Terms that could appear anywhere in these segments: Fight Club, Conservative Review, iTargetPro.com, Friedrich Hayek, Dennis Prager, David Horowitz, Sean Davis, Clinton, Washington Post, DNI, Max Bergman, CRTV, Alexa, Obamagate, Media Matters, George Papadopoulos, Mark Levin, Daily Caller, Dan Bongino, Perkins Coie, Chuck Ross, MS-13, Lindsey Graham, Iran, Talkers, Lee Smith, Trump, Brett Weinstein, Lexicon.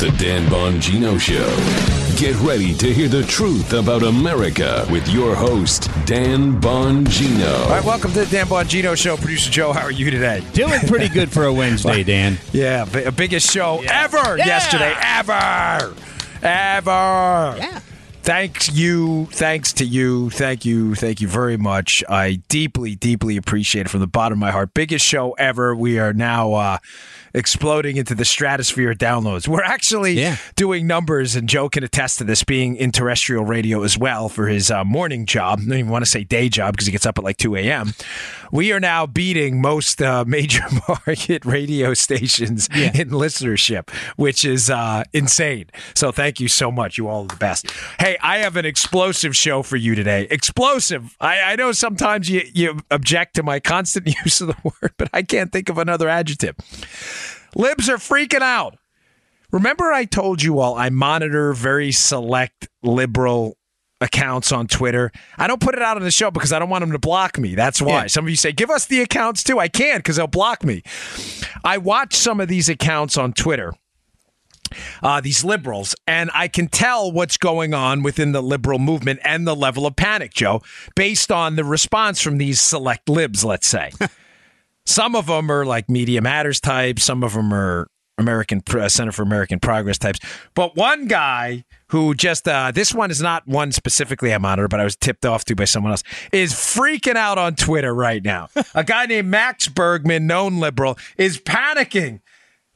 The Dan Bongino Show. Get ready to hear the truth about America with your host, Dan Bongino. All right, welcome to the Dan Bongino Show. Producer Joe, how are you today? Doing pretty good for a Wednesday, Dan. Yeah, biggest show ever yesterday. Ever. Yeah. Thank you very much. I deeply, deeply appreciate it from the bottom of my heart. Biggest show ever. We are now exploding into the stratosphere of downloads. We're actually doing numbers, and Joe can attest to this, being in terrestrial radio as well for his morning job. I don't even want to say day job because he gets up at like 2 a.m. We are now beating most major market radio stations in listenership, which is insane. So thank you so much. You all are the best. Hey, I have an explosive show for you today. Explosive. I know sometimes you object to my constant use of the word, but I can't think of another adjective. Libs are freaking out. Remember I told you all I monitor very select liberal accounts on Twitter. I don't put it out on the show because I don't want them to block me. That's why. Yeah. Some of you say, give us the accounts too. I can't because they'll block me. I watch some of these accounts on Twitter. These liberals, and I can tell what's going on within the liberal movement and the level of panic, Joe, based on the response from these select libs, let's say. Some of them are like Media Matters types. Some of them are American Center for American Progress types. But one guy who just, this one is not one specifically I monitor, but I was tipped off to by someone else, is freaking out on Twitter right now. A guy named Max Bergman, known liberal, is panicking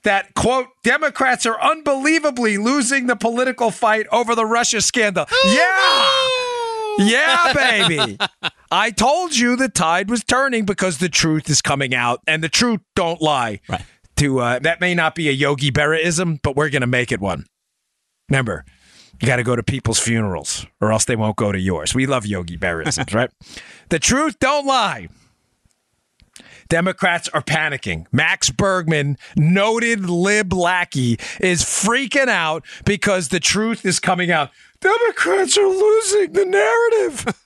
that, quote, Democrats are unbelievably losing the political fight over the Russia scandal. Yeah, baby. I told you the tide was turning because the truth is coming out, and the truth don't lie. Right. That may not be a Yogi Berraism, but we're going to make it one. Remember, you got to go to people's funerals or else they won't go to yours. We love Yogi Berraisms, right? The truth don't lie. Democrats are panicking. Max Bergman, noted lib lackey, is freaking out because the truth is coming out. Democrats are losing the narrative.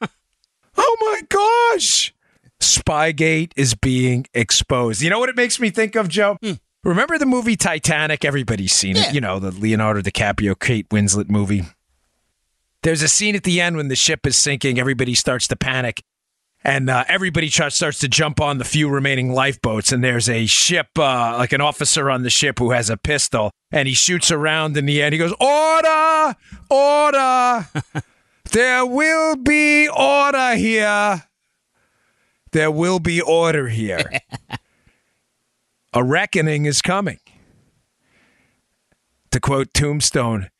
Oh my gosh. Spygate is being exposed. You know what it makes me think of, Joe? Remember the movie Titanic? Everybody's seen it. You know, the Leonardo DiCaprio, Kate Winslet movie. There's a scene at the end when the ship is sinking. Everybody starts to panic. And everybody starts to jump on the few remaining lifeboats, and there's a ship, like an officer on the ship who has a pistol, and he shoots around in the end. He goes, order, order, there will be order here. There will be order here. A reckoning is coming. To quote Tombstone,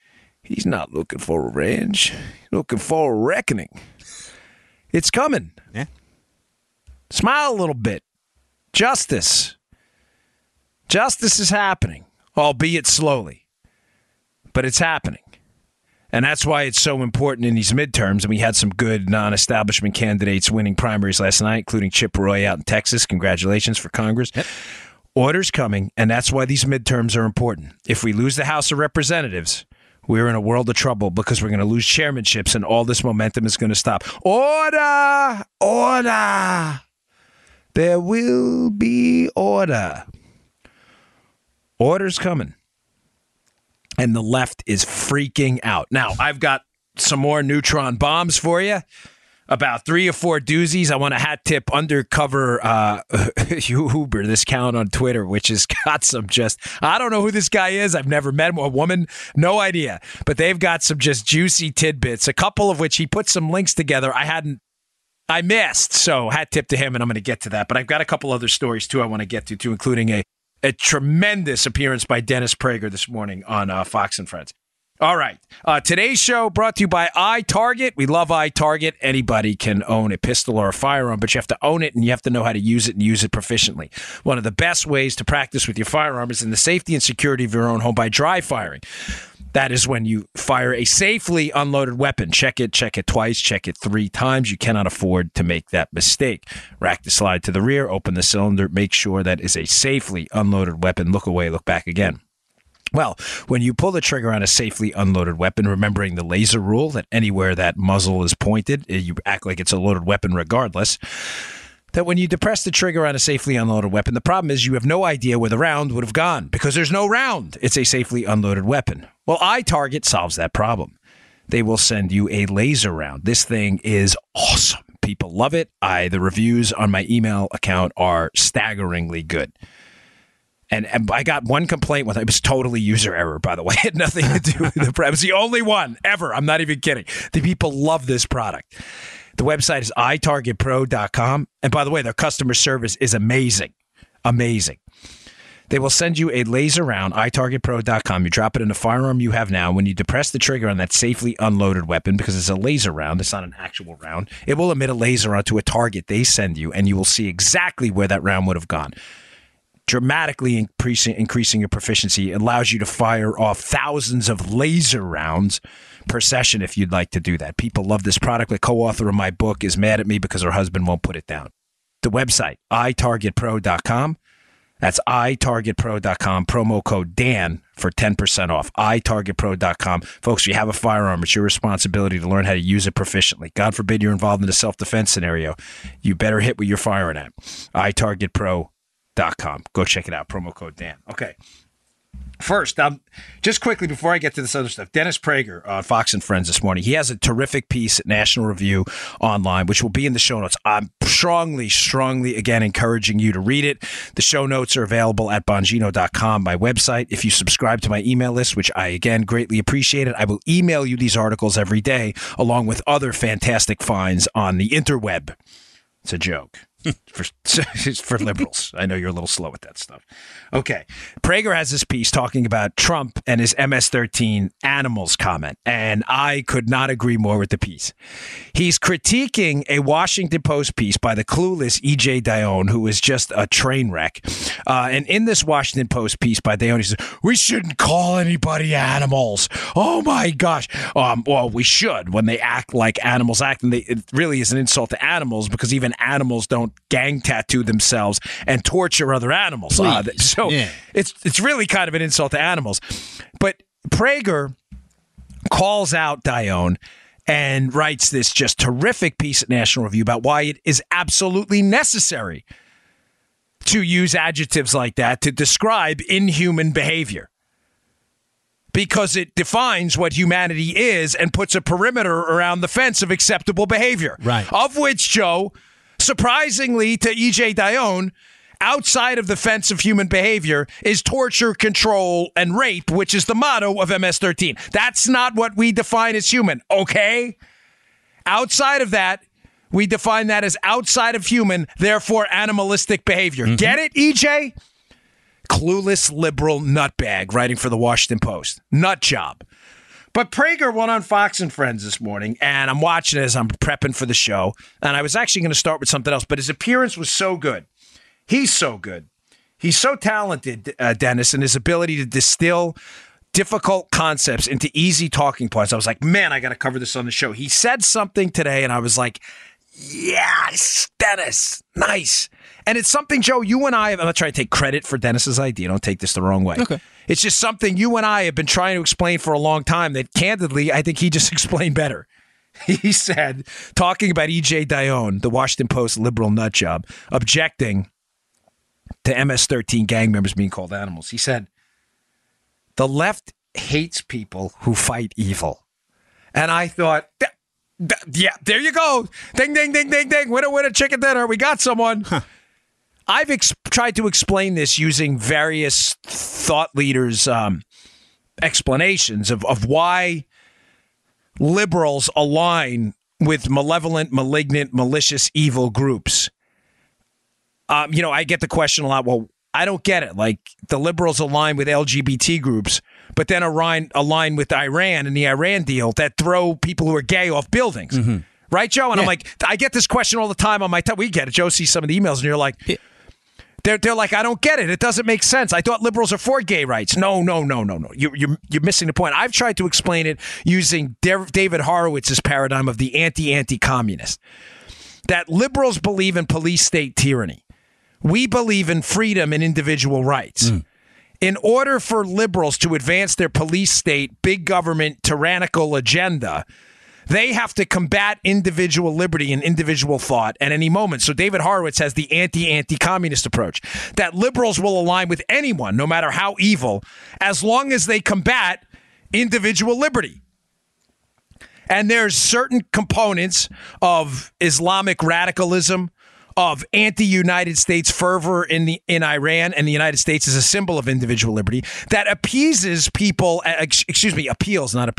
he's not looking for revenge, he's looking for a reckoning. It's coming. Yeah. Smile a little bit. Justice. Justice is happening, albeit slowly. But it's happening. And that's why it's so important in these midterms. And we had some good non-establishment candidates winning primaries last night, including Chip Roy out in Texas. Congratulations for Congress. Yep. Order's coming, and that's why these midterms are important. If we lose the House of Representatives, we're in a world of trouble because we're going to lose chairmanships and all this momentum is going to stop. Order! Order! There will be order. Order's coming. And the left is freaking out. Now, I've got some more neutron bombs for you. About 3 or 4 doozies. I want to hat tip undercover Uber, this count on Twitter, which has got some just, I don't know who this guy is. I've never met him. A woman, no idea. But they've got some just juicy tidbits, a couple of which he put some links together I missed. So hat tip to him, and I'm going to get to that. But I've got a couple other stories, too, I want to get to, too, including a tremendous appearance by Dennis Prager this morning on Fox and Friends. All right. Today's show brought to you by iTarget. We love iTarget. Anybody can own a pistol or a firearm, but you have to own it and you have to know how to use it and use it proficiently. One of the best ways to practice with your firearm is in the safety and security of your own home by dry firing. That is when you fire a safely unloaded weapon. Check it twice, check it 3 times. You cannot afford to make that mistake. Rack the slide to the rear, open the cylinder, make sure that is a safely unloaded weapon. Look away, look back again. Well, when you pull the trigger on a safely unloaded weapon, remembering the laser rule that anywhere that muzzle is pointed, you act like it's a loaded weapon regardless, that when you depress the trigger on a safely unloaded weapon, the problem is you have no idea where the round would have gone because there's no round. It's a safely unloaded weapon. Well, iTarget solves that problem. They will send you a laser round. This thing is awesome. People love it. The reviews on my email account are staggeringly good. And I got one complaint with it. It was totally user error, by the way. It had nothing to do with the product. It was the only one ever. I'm not even kidding. The people love this product. The website is iTargetPro.com. And by the way, their customer service is amazing. Amazing. They will send you a laser round, iTargetPro.com. You drop it in the firearm you have now. When you depress the trigger on that safely unloaded weapon, because it's a laser round, it's not an actual round, it will emit a laser onto a target they send you, and you will see exactly where that round would have gone. Dramatically increasing your proficiency allows you to fire off thousands of laser rounds per session if you'd like to do that. People love this product. The co-author of my book is mad at me because her husband won't put it down. The website, iTargetPro.com. That's iTargetPro.com, promo code Dan for 10% off, iTargetPro.com. Folks, if you have a firearm, it's your responsibility to learn how to use it proficiently. God forbid you're involved in a self-defense scenario. You better hit what you're firing at, iTargetPro.com. Go check it out, promo code Dan. Okay. First, just quickly before I get to this other stuff, Dennis Prager on Fox and Friends this morning. He has a terrific piece at National Review online, which will be in the show notes. I'm strongly, again, encouraging you to read it. The show notes are available at Bongino.com, my website. If you subscribe to my email list, which I, again, greatly appreciate it, I will email you these articles every day, along with other fantastic finds on the interweb. It's a joke. for liberals. I know you're a little slow with that stuff. Okay. Prager has this piece talking about Trump and his MS-13 animals comment, and I could not agree more with the piece. He's critiquing a Washington Post piece by the clueless E.J. Dionne, who is just a train wreck. And in this Washington Post piece by Dionne, he says, we shouldn't call anybody animals. Oh, my gosh. Well, we should when they act like animals act, and it really is an insult to animals because even animals don't gang tattoo themselves and torture other animals. It's really kind of an insult to animals. But Prager calls out Dionne and writes this just terrific piece at National Review about why it is absolutely necessary to use adjectives like that to describe inhuman behavior, because it defines what humanity is and puts a perimeter around the fence of acceptable behavior. Right. Of which, Joe, surprisingly to E.J. Dionne, outside of the fence of human behavior is torture, control, and rape, which is the motto of MS-13. That's not what we define as human, okay? Outside of that, we define that as outside of human, therefore animalistic behavior. Mm-hmm. Get it, E.J.? Clueless liberal nutbag writing for the Washington Post. Nut job. But Prager went on Fox and Friends this morning, and I'm watching it as I'm prepping for the show. And I was actually going to start with something else, but his appearance was so good. He's so good. He's so talented, Dennis, and his ability to distill difficult concepts into easy talking points. I was like, man, I got to cover this on the show. He said something today, and I was like, yes, Dennis, nice. And it's something, Joe, you and I, I'm not trying to take credit for Dennis's idea. Don't take this the wrong way. Okay. It's just something you and I have been trying to explain for a long time that, candidly, I think he just explained better. He said, talking about E.J. Dionne, the Washington Post liberal nutjob, objecting to MS-13 gang members being called animals. He said, the left hates people who fight evil. And I thought, yeah, there you go. Ding, ding, ding, ding, ding. Winner, chicken dinner. We got someone. Huh. I've tried to explain this using various thought leaders' explanations of why liberals align with malevolent, malignant, malicious, evil groups. I get the question a lot. Well, I don't get it. Like, the liberals align with LGBT groups, but then align with Iran and the Iran deal that throw people who are gay off buildings. Mm-hmm. Right, Joe? And yeah. I'm like, I get this question all the time on my time. We get it. Joe sees some of the emails, and you're like... Yeah. They're like, I don't get it. It doesn't make sense. I thought liberals are for gay rights. No. You're missing the point. I've tried to explain it using David Horowitz's paradigm of the anti-communist. That liberals believe in police state tyranny. We believe in freedom and individual rights. Mm. In order for liberals to advance their police state, big government, tyrannical agenda, They have to combat individual liberty and individual thought at any moment. So David Horowitz has the anti-communist approach that liberals will align with anyone, no matter how evil, as long as they combat individual liberty. And there's certain components of Islamic radicalism, of anti-United States fervor in Iran, and the United States is a symbol of individual liberty that appeases people, appeals to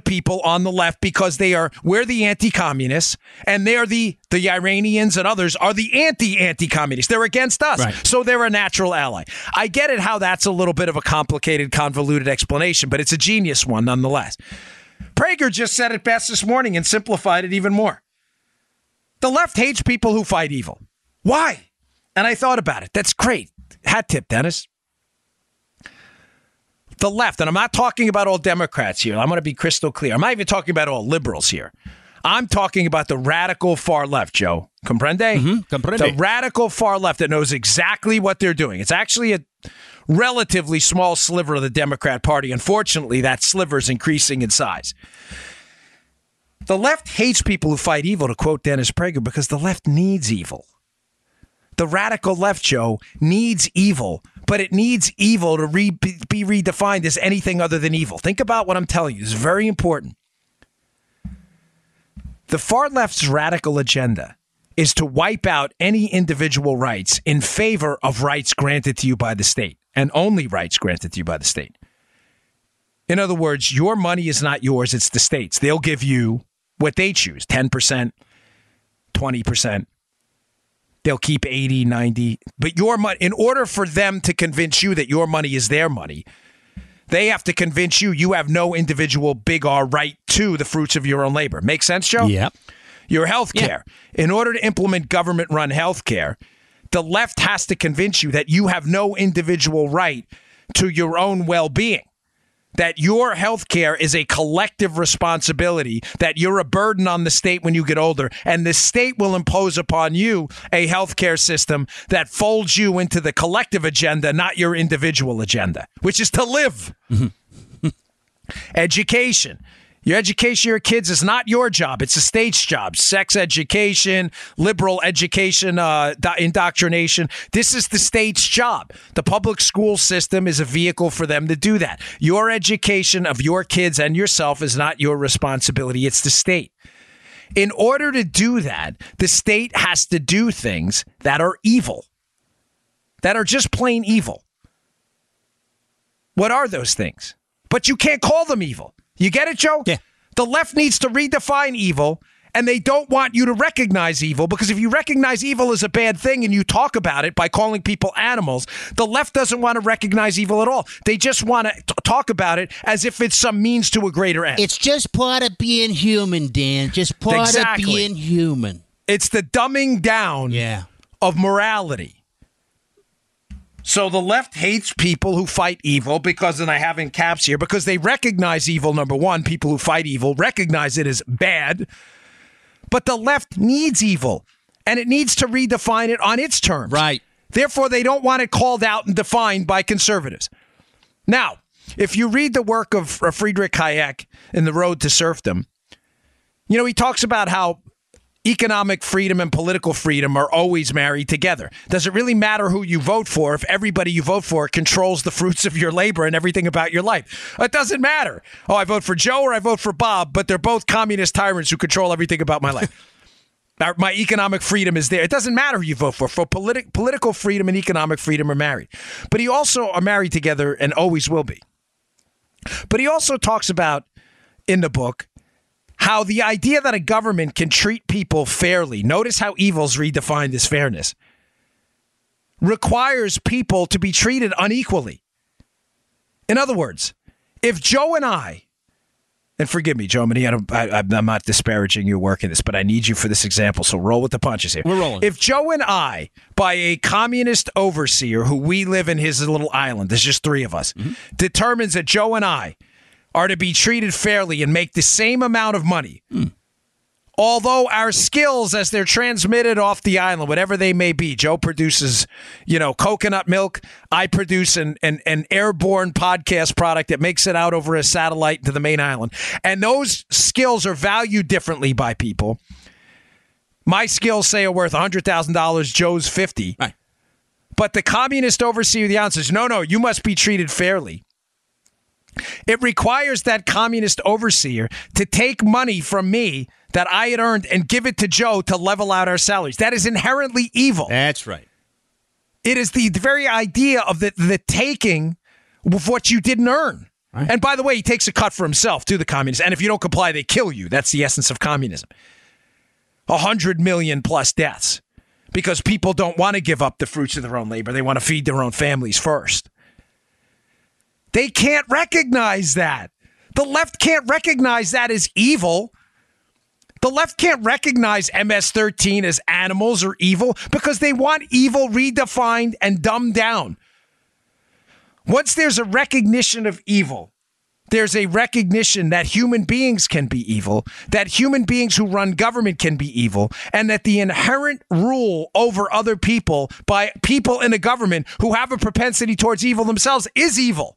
people on the left because we're the anti-communists, and they're the Iranians and others are the anti-communists. They're against us. Right. So they're a natural ally. I get it how that's a little bit of a complicated, convoluted explanation, but it's a genius one nonetheless. Prager just said it best this morning and simplified it even more. The left hates people who fight evil. Why? And I thought about it. That's great. Hat tip, Dennis. The left, and I'm not talking about all Democrats here. I'm going to be crystal clear. I'm not even talking about all liberals here. I'm talking about the radical far left, Joe. Comprende? Mm-hmm. Comprende. The radical far left that knows exactly what they're doing. It's actually a relatively small sliver of the Democrat Party. Unfortunately, that sliver is increasing in size. The left hates people who fight evil, to quote Dennis Prager, because the left needs evil. The radical left, Joe, needs evil, but it needs evil to be redefined as anything other than evil. Think about what I'm telling you. This is very important. The far left's radical agenda is to wipe out any individual rights in favor of rights granted to you by the state, and only rights granted to you by the state. In other words, your money is not yours, it's the state's. They'll give you what they choose, 10%, 20%. They'll keep 80, 90. But your money, in order for them to convince you that your money is their money, they have to convince you have no individual big R right to the fruits of your own labor. Make sense, Joe? Yep. Your health care. Yep. In order to implement government-run health care, the left has to convince you that you have no individual right to your own well-being. That your health care is a collective responsibility, that you're a burden on the state when you get older, and the state will impose upon you a health care system that folds you into the collective agenda, not your individual agenda, which is to live. Mm-hmm. Education. Your education of your kids is not your job. It's the state's job. Sex education, liberal education, indoctrination. This is the state's job. The public school system is a vehicle for them to do that. Your education of your kids and yourself is not your responsibility. It's the state. In order to do that, the state has to do things that are evil, that are just plain evil. What are those things? But you can't call them evil. You get it, Joe? Yeah. The left needs to redefine evil, and they don't want you to recognize evil, because if you recognize evil as a bad thing and you talk about it by calling people animals, the left doesn't want to recognize evil at all. They just want to talk about it as if it's some means to a greater end. It's just part of being human, Dan. Just part of being human. It's the dumbing down of morality. So the left hates people who fight evil because, and I have in caps here, because they recognize evil, number one. People who fight evil recognize it as bad. But the left needs evil, and it needs to redefine it on its terms. Right. Therefore, they don't want it called out and defined by conservatives. Now, if you read the work of Friedrich Hayek in The Road to Serfdom, you know, he talks about how economic freedom and political freedom are always married together. Does it really matter who you vote for if everybody you vote for controls the fruits of your labor and everything about your life? It doesn't matter. Oh, I vote for Joe or I vote for Bob, but they're both communist tyrants who control everything about my life. My economic freedom is there. It doesn't matter who you vote for. For political freedom and economic freedom are married. But he also are married together and always will be. But he also talks about, in the book, how the idea that a government can treat people fairly, notice how evil's redefined as fairness, requires people to be treated unequally. In other words, if Joe and I, and forgive me, Joe, I'm not disparaging your work in this, but I need you for this example, so roll with the punches here. We're rolling. If Joe and I, by a communist overseer who we live in his little island, there's just three of us, mm-hmm. determines that Joe and I are to be treated fairly and make the same amount of money. Mm. Although our skills as they're transmitted off the island, whatever they may be, Joe produces, you know, coconut milk. I produce an airborne podcast product that makes it out over a satellite to the main island. And those skills are valued differently by people. My skills, say, are worth $100,000. Joe's 50. Right. But the communist overseer of the island says, no, you must be treated fairly. It requires that communist overseer to take money from me that I had earned and give it to Joe to level out our salaries. That is inherently evil. That's right. It is the very idea of the taking of what you didn't earn. Right. And by the way, he takes a cut for himself to the communists. And if you don't comply, they kill you. That's the essence of communism. 100 million plus deaths because people don't want to give up the fruits of their own labor. They want to feed their own families first. They can't recognize that. The left can't recognize that as evil. The left can't recognize MS-13 as animals or evil because they want evil redefined and dumbed down. Once there's a recognition of evil, there's a recognition that human beings can be evil, that human beings who run government can be evil, and that the inherent rule over other people by people in a government who have a propensity towards evil themselves is evil.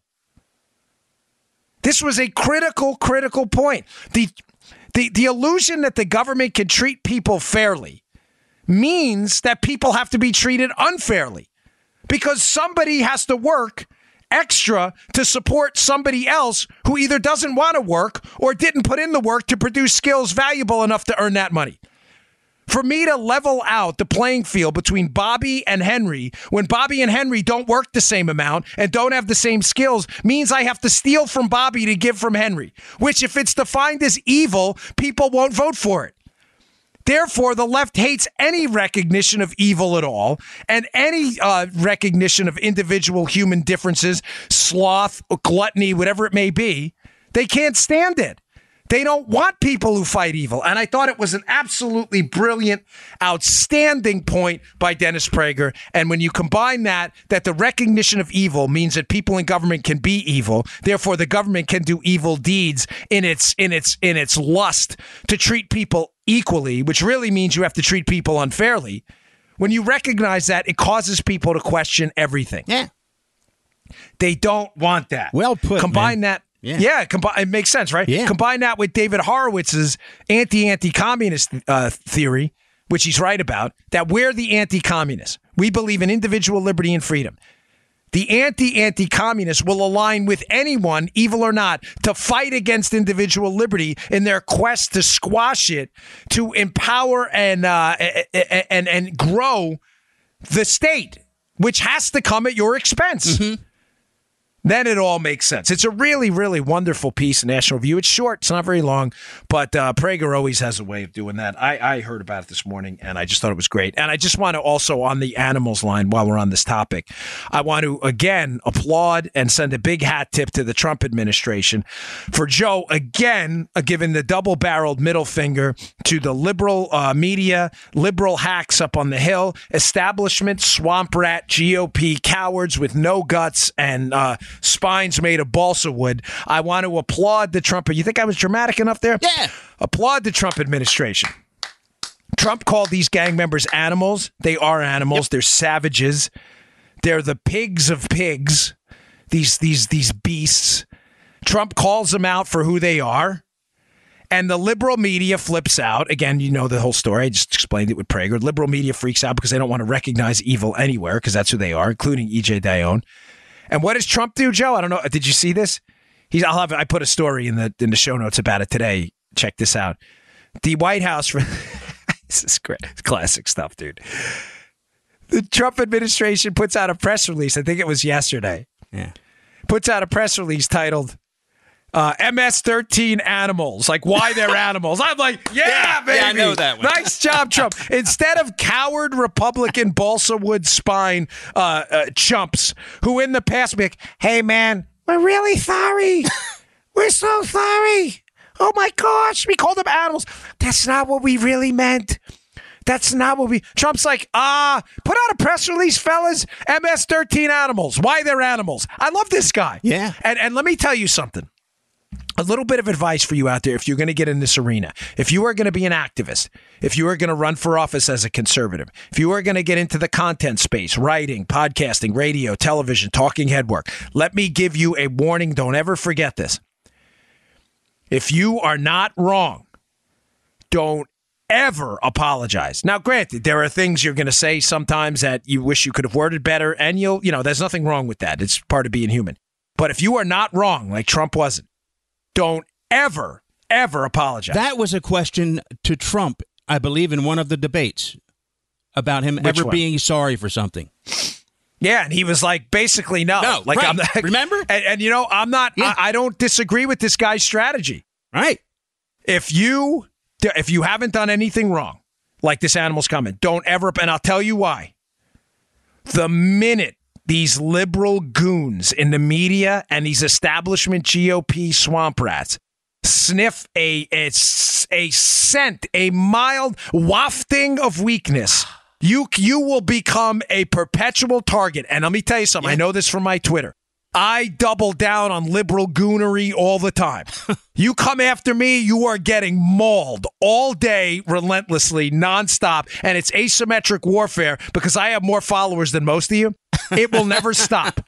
This was a critical point. The illusion that the government can treat people fairly means that people have to be treated unfairly because somebody has to work extra to support somebody else who either doesn't want to work or didn't put in the work to produce skills valuable enough to earn that money. For me to level out the playing field between Bobby and Henry when Bobby and Henry don't work the same amount and don't have the same skills means I have to steal from Bobby to give from Henry, which if it's defined as evil, people won't vote for it. Therefore, the left hates any recognition of evil at all and any recognition of individual human differences, sloth, or gluttony, whatever it may be. They can't stand it. They don't want people who fight evil. And I thought it was an absolutely brilliant, outstanding point by Dennis Prager. And when you combine that the recognition of evil means that people in government can be evil, therefore the government can do evil deeds in its lust to treat people equally, which really means you have to treat people unfairly. When you recognize that, it causes people to question everything. Yeah. They don't want that. Well put, combine man. That. Yeah, it makes sense, right? Yeah. Combine that with David Horowitz's anti-communist theory, which he's right about, that we're the anti-communists. We believe in individual liberty and freedom. The anti-communists will align with anyone, evil or not, to fight against individual liberty in their quest to squash it, to empower and grow the state, which has to come at your expense. Mm-hmm. Then it all makes sense. It's a really, really wonderful piece in National Review. It's short. It's not very long. But Prager always has a way of doing that. I heard about it this morning, and I just thought it was great. And I just want to also, on the animals line, while we're on this topic, I want to, again, applaud and send a big hat tip to the Trump administration for Joe, again, giving the double-barreled middle finger to the liberal media, liberal hacks up on the Hill, establishment, swamp rat, GOP cowards with no guts and spines made of balsa wood. I want to applaud the Trump. You think I was dramatic enough there? Yeah. Applaud the Trump administration. Trump called these gang members animals. They are animals. Yep. They're savages. They're the pigs of pigs. These beasts. Trump calls them out for who they are. And the liberal media flips out. Again, you know the whole story. I just explained it with Prager. Liberal media freaks out because they don't want to recognize evil anywhere because that's who they are, including E.J. Dionne. And what does Trump do, Joe? I don't know. Did you see this? I put a story in the show notes about it today. Check this out. The White House. This is great. It's classic stuff, dude. The Trump administration puts out a press release. I think it was yesterday. Yeah. Puts out a press release titled MS-13 animals, like why they're animals. I'm like, yeah, baby. Yeah, I know that one. Nice job, Trump. Instead of coward Republican balsa wood spine chumps who in the past be like, hey, man, we're really sorry. We're so sorry. Oh, my gosh. We called them animals. That's not what we really meant. That's not what we... Trump's like, put out a press release, fellas. MS-13 animals. Why they're animals. I love this guy. Yeah. And let me tell you something. a little bit of advice for you out there if you're going to get in this arena. If you are going to be an activist, if you are going to run for office as a conservative, if you are going to get into the content space, writing, podcasting, radio, television, talking head work, let me give you a warning. Don't ever forget this. If you are not wrong, don't ever apologize. Now, granted, there are things you're going to say sometimes that you wish you could have worded better, and there's nothing wrong with that. It's part of being human. But if you are not wrong, like Trump wasn't, don't ever, ever apologize. That was a question to Trump, I believe, in one of the debates about him being sorry for something. Yeah, and he was like, basically, no. No, like, right. I'm not, remember? And I'm not, yeah. I don't disagree with this guy's strategy. Right. If you haven't done anything wrong, like this animal's coming, don't ever, and I'll tell you why. The minute these liberal goons in the media and these establishment GOP swamp rats sniff a scent, a mild wafting of weakness, you will become a perpetual target. And let me tell you something. Yeah. I know this from my Twitter. I double down on liberal goonery all the time. You come after me, you are getting mauled all day, relentlessly, nonstop, and it's asymmetric warfare because I have more followers than most of you. It will never stop.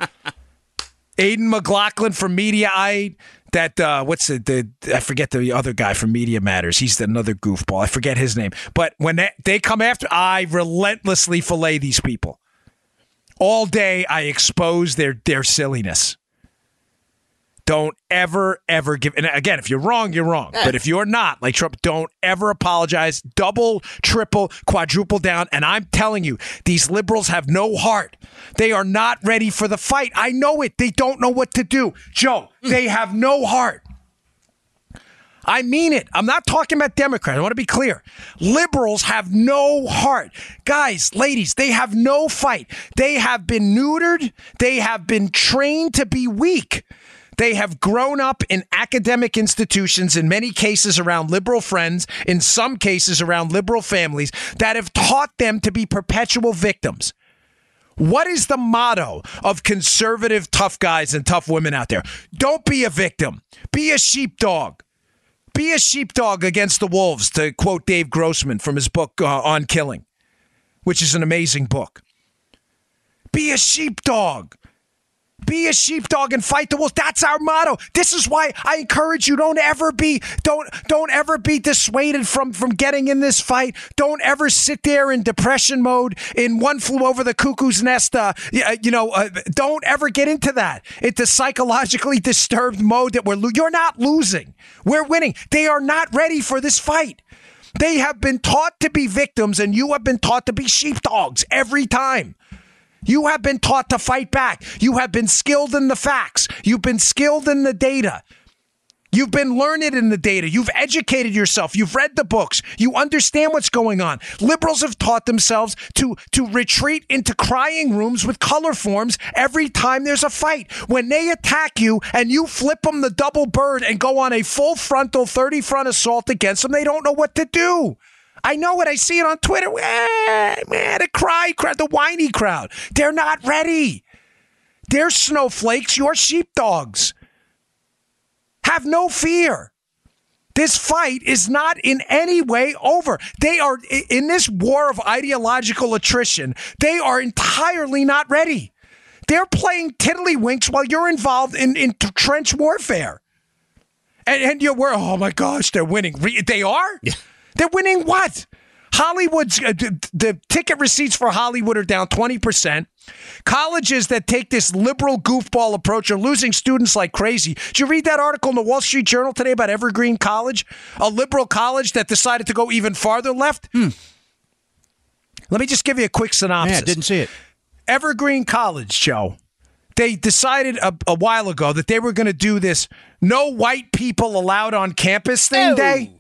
Aidan McLaughlin from Mediaite, I forget the other guy from Media Matters. He's another goofball. I forget his name. But when they come after, I relentlessly fillet these people. All day, I expose their silliness. Don't ever, ever give... And again, if you're wrong, you're wrong. But if you're not, like Trump, don't ever apologize. Double, triple, quadruple down. And I'm telling you, these liberals have no heart. They are not ready for the fight. I know it. They don't know what to do. Joe, they have no heart. I mean it. I'm not talking about Democrats. I want to be clear. Liberals have no heart. Guys, ladies, they have no fight. They have been neutered. They have been trained to be weak. They have grown up in academic institutions, in many cases around liberal friends, in some cases around liberal families, that have taught them to be perpetual victims. What is the motto of conservative tough guys and tough women out there? Don't be a victim. Be a sheepdog. Be a sheepdog against the wolves, to quote Dave Grossman from his book On Killing, which is an amazing book. Be a sheepdog. Be a sheepdog and fight the wolves. That's our motto. This is why I encourage you, don't ever be dissuaded from getting in this fight. Don't ever sit there in depression mode, in One Flew Over the Cuckoo's Nest. Don't ever get into that. It's a psychologically disturbed mode that you're not losing. We're winning. They are not ready for this fight. They have been taught to be victims, and you have been taught to be sheepdogs every time. You have been taught to fight back. You have been skilled in the facts. You've been skilled in the data. You've been learned in the data. You've educated yourself. You've read the books. You understand what's going on. Liberals have taught themselves to retreat into crying rooms with color forms every time there's a fight. When they attack you and you flip them the double bird and go on a full frontal 30-front assault against them, they don't know what to do. I know it. I see it on Twitter. Man, the cry crowd, the whiny crowd. They're not ready. They're snowflakes. You're sheepdogs. Have no fear. This fight is not in any way over. They are, in this war of ideological attrition, they are entirely not ready. They're playing tiddlywinks while you're involved in trench warfare. And you're worried, oh my gosh, they're winning. They are? Yeah. They're winning what? Hollywood's the ticket receipts for Hollywood are down 20%. Colleges that take this liberal goofball approach are losing students like crazy. Did you read that article in the Wall Street Journal today about Evergreen College, a liberal college that decided to go even farther left? Let me just give you a quick synopsis. Yeah, I didn't see it. Evergreen College, Joe. They decided a while ago that they were going to do this no white people allowed on campus thing day.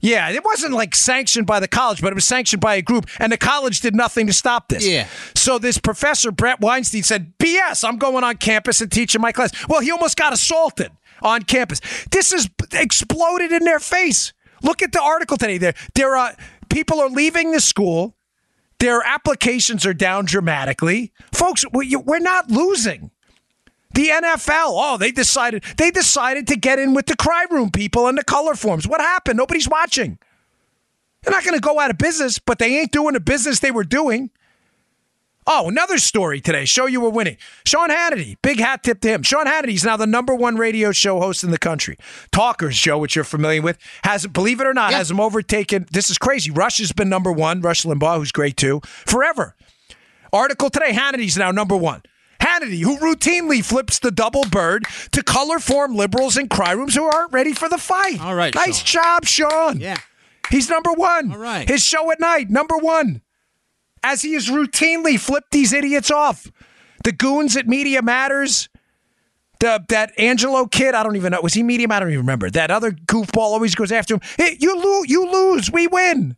Yeah, it wasn't like sanctioned by the college, but it was sanctioned by a group, and the college did nothing to stop this. Yeah. So this professor, Brett Weinstein, said, BS, I'm going on campus and teaching my class. Well, he almost got assaulted on campus. This has exploded in their face. Look at the article today. People are leaving the school. Their applications are down dramatically. Folks, we're not losing. The NFL, they decided to get in with the cry room people and the color forms. What happened? Nobody's watching. They're not going to go out of business, but they ain't doing the business they were doing. Oh, another story today. Show you were winning. Sean Hannity, big hat tip to him. Sean Hannity's now the #1 radio show host in the country. Talkers show, which you're familiar with, has, believe it or not, has him overtaken. This is crazy. Rush has been #1. Rush Limbaugh, who's great too, forever. Article today, Hannity's now #1. Hannity, who routinely flips the double bird to color form liberals in cry rooms who aren't ready for the fight. All right, nice job, Sean. Yeah. He's #1. All right. His show at night, #1. As he has routinely flipped these idiots off. The goons at Media Matters, that Angelo kid, I don't even know. Was he Medium? I don't even remember. That other goofball always goes after him. Hey, you lose. We win.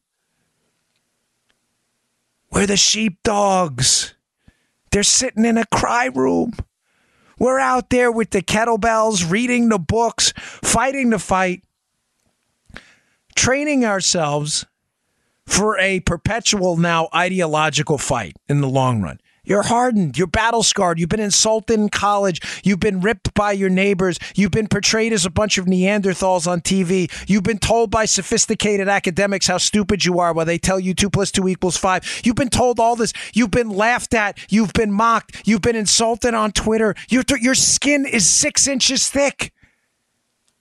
We're the sheepdogs. They're sitting in a cry room. We're out there with the kettlebells, reading the books, fighting the fight, training ourselves for a perpetual now ideological fight in the long run. You're hardened. You're battle scarred. You've been insulted in college. You've been ripped by your neighbors. You've been portrayed as a bunch of Neanderthals on TV. You've been told by sophisticated academics how stupid you are while they tell you 2 + 2 = 5. You've been told all this. You've been laughed at. You've been mocked. You've been insulted on Twitter. Your skin is 6 inches thick.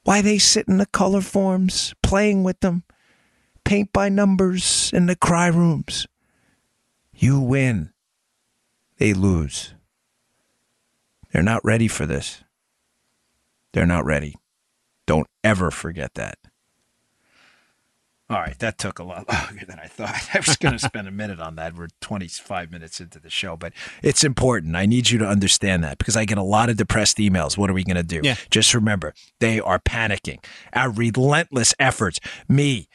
Why they sit in the color forms, playing with them, paint by numbers in the cry rooms. You win. They lose. They're not ready for this. They're not ready. Don't ever forget that. All right, that took a lot longer than I thought. I was going to spend a minute on that. We're 25 minutes into the show, but it's important. I need you to understand that because I get a lot of depressed emails. What are we going to do? Yeah. Just remember, they are panicking. Our relentless efforts, me,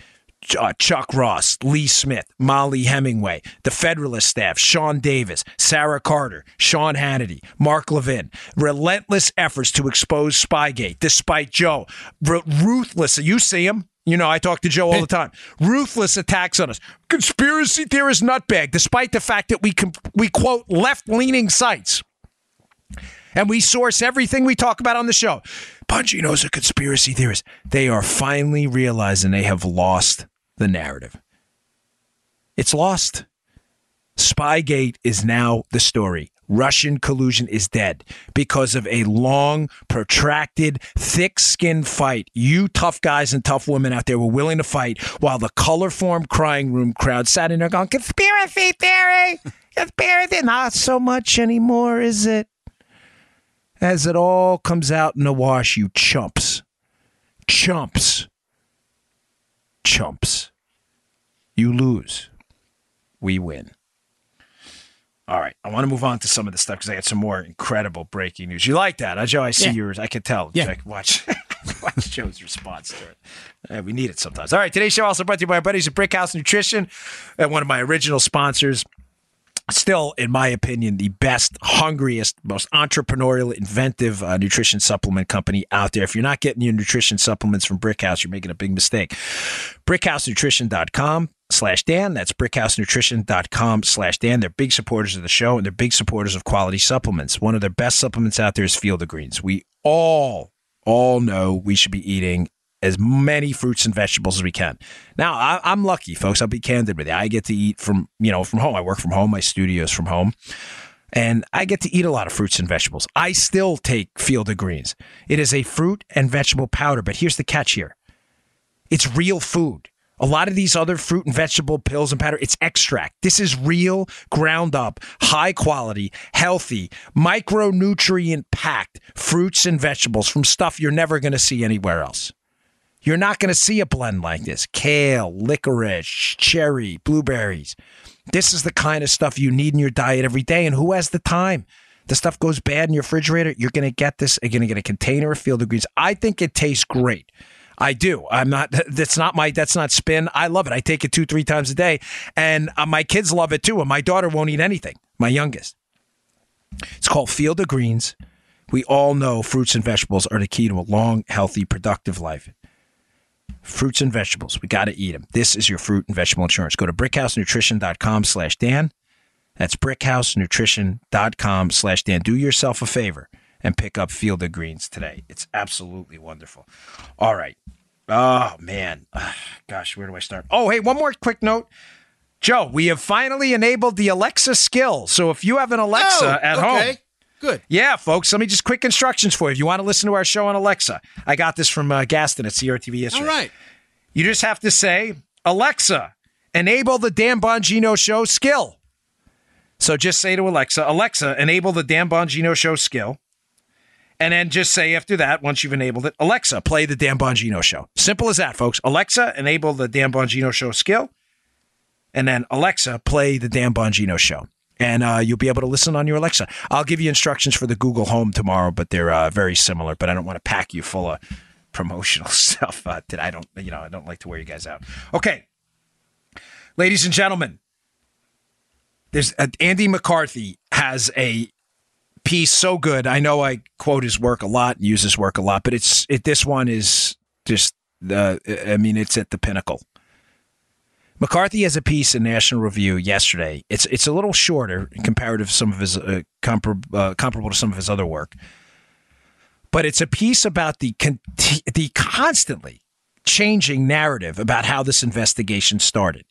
Chuck Ross, Lee Smith, Molly Hemingway, the Federalist staff, Sean Davis, Sarah Carter, Sean Hannity, Mark Levin, relentless efforts to expose Spygate, despite Joe. Ruthless, you see him. You know, I talk to Joe all the time. Ruthless attacks on us. Conspiracy theorist nutbag, despite the fact that we quote left-leaning sites. And we source everything we talk about on the show. Bongino's a conspiracy theorist. They are finally realizing they have lost the narrative. It's lost. Spygate is now the story. Russian collusion is dead because of a long, protracted, thick-skinned fight. You tough guys and tough women out there were willing to fight while the color-form crying room crowd sat in there going, conspiracy theory! Conspiracy! Not so much anymore, is it? As it all comes out in the wash, you chumps. Chumps. Chumps. You lose. We win. All right. I want to move on to some of this stuff because I had some more incredible breaking news. You like that, huh, Joe? I see yours. I could tell. Yeah. Watch Joe's response to it. We need it sometimes. All right. Today's show also brought to you by our buddies at Brick House Nutrition and one of my original sponsors. Still, in my opinion, the best, hungriest, most entrepreneurial, inventive nutrition supplement company out there. If you're not getting your nutrition supplements from Brickhouse, you're making a big mistake. BrickHouseNutrition.com. /Dan. That's BrickHouseNutrition.com /Dan. They're big supporters of the show, and they're big supporters of quality supplements. One of their best supplements out there is Field of Greens. We all know we should be eating as many fruits and vegetables as we can. Now, I'm lucky, folks. I'll be candid with you. I get to eat from home. I work from home. My studio is from home. And I get to eat a lot of fruits and vegetables. I still take Field of Greens. It is a fruit and vegetable powder. But here's the catch here. It's real food. A lot of these other fruit and vegetable pills and powder, it's extract. This is real, ground up, high quality, healthy, micronutrient packed fruits and vegetables from stuff you're never going to see anywhere else. You're not going to see a blend like this. Kale, licorice, cherry, blueberries. This is the kind of stuff you need in your diet every day. And who has the time? The stuff goes bad in your refrigerator. You're going to get this. You're going to get a container of Field of Greens. I think it tastes great. I do. That's not spin. I love it. I take it 2-3 times a day. And my kids love it too. And my daughter won't eat anything. My youngest. It's called Field of Greens. We all know fruits and vegetables are the key to a long, healthy, productive life. Fruits and vegetables. We got to eat them. This is your fruit and vegetable insurance. Go to BrickHouseNutrition.com /Dan. That's BrickHouseNutrition.com /Dan. Do yourself a favor and pick up Field of Greens today. It's absolutely wonderful. All right. Oh, man. Gosh, where do I start? Oh, hey, one more quick note. Joe, we have finally enabled the Alexa skill. So if you have an Alexa at home. Good. Yeah, folks, let me just quick instructions for you. If you want to listen to our show on Alexa, I got this from Gaston at CRTV yesterday. All right. You just have to say, Alexa, enable the Dan Bongino Show skill. So just say to Alexa, Alexa, enable the Dan Bongino Show skill. And then just say after that, once you've enabled it, Alexa, play the Dan Bongino Show. Simple as that, folks. Alexa, enable the Dan Bongino Show skill. And then Alexa, play the Dan Bongino Show. And you'll be able to listen on your Alexa. I'll give you instructions for the Google Home tomorrow, but they're very similar. But I don't want to pack you full of promotional stuff that I don't like to wear you guys out. Okay. Ladies and gentlemen, there's Andy McCarthy has a piece so good. I know I quote his work a lot and use his work a lot, but this one is just it's at the pinnacle. McCarthy has a piece in National Review yesterday. It's a little shorter comparative to some of his comparable to some of his other work. But it's a piece about the constantly changing narrative about how this investigation started,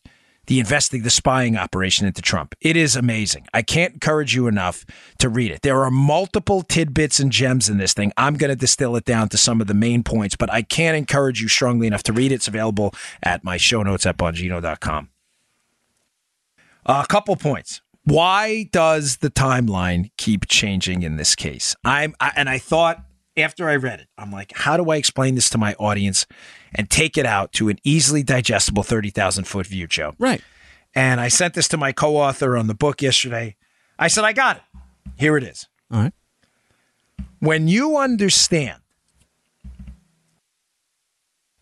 the spying operation into Trump. It is amazing. I can't encourage you enough to read it. There are multiple tidbits and gems in this thing. I'm going to distill it down to some of the main points, but I can't encourage you strongly enough to read it. It's available at my show notes at Bongino.com. A couple points. Why does the timeline keep changing in this case? I thought after I read it, I'm like, how do I explain this to my audience and take it out to an easily digestible 30,000-foot view, Joe? Right. And I sent this to my co-author on the book yesterday. I said, I got it. Here it is. All right. When you understand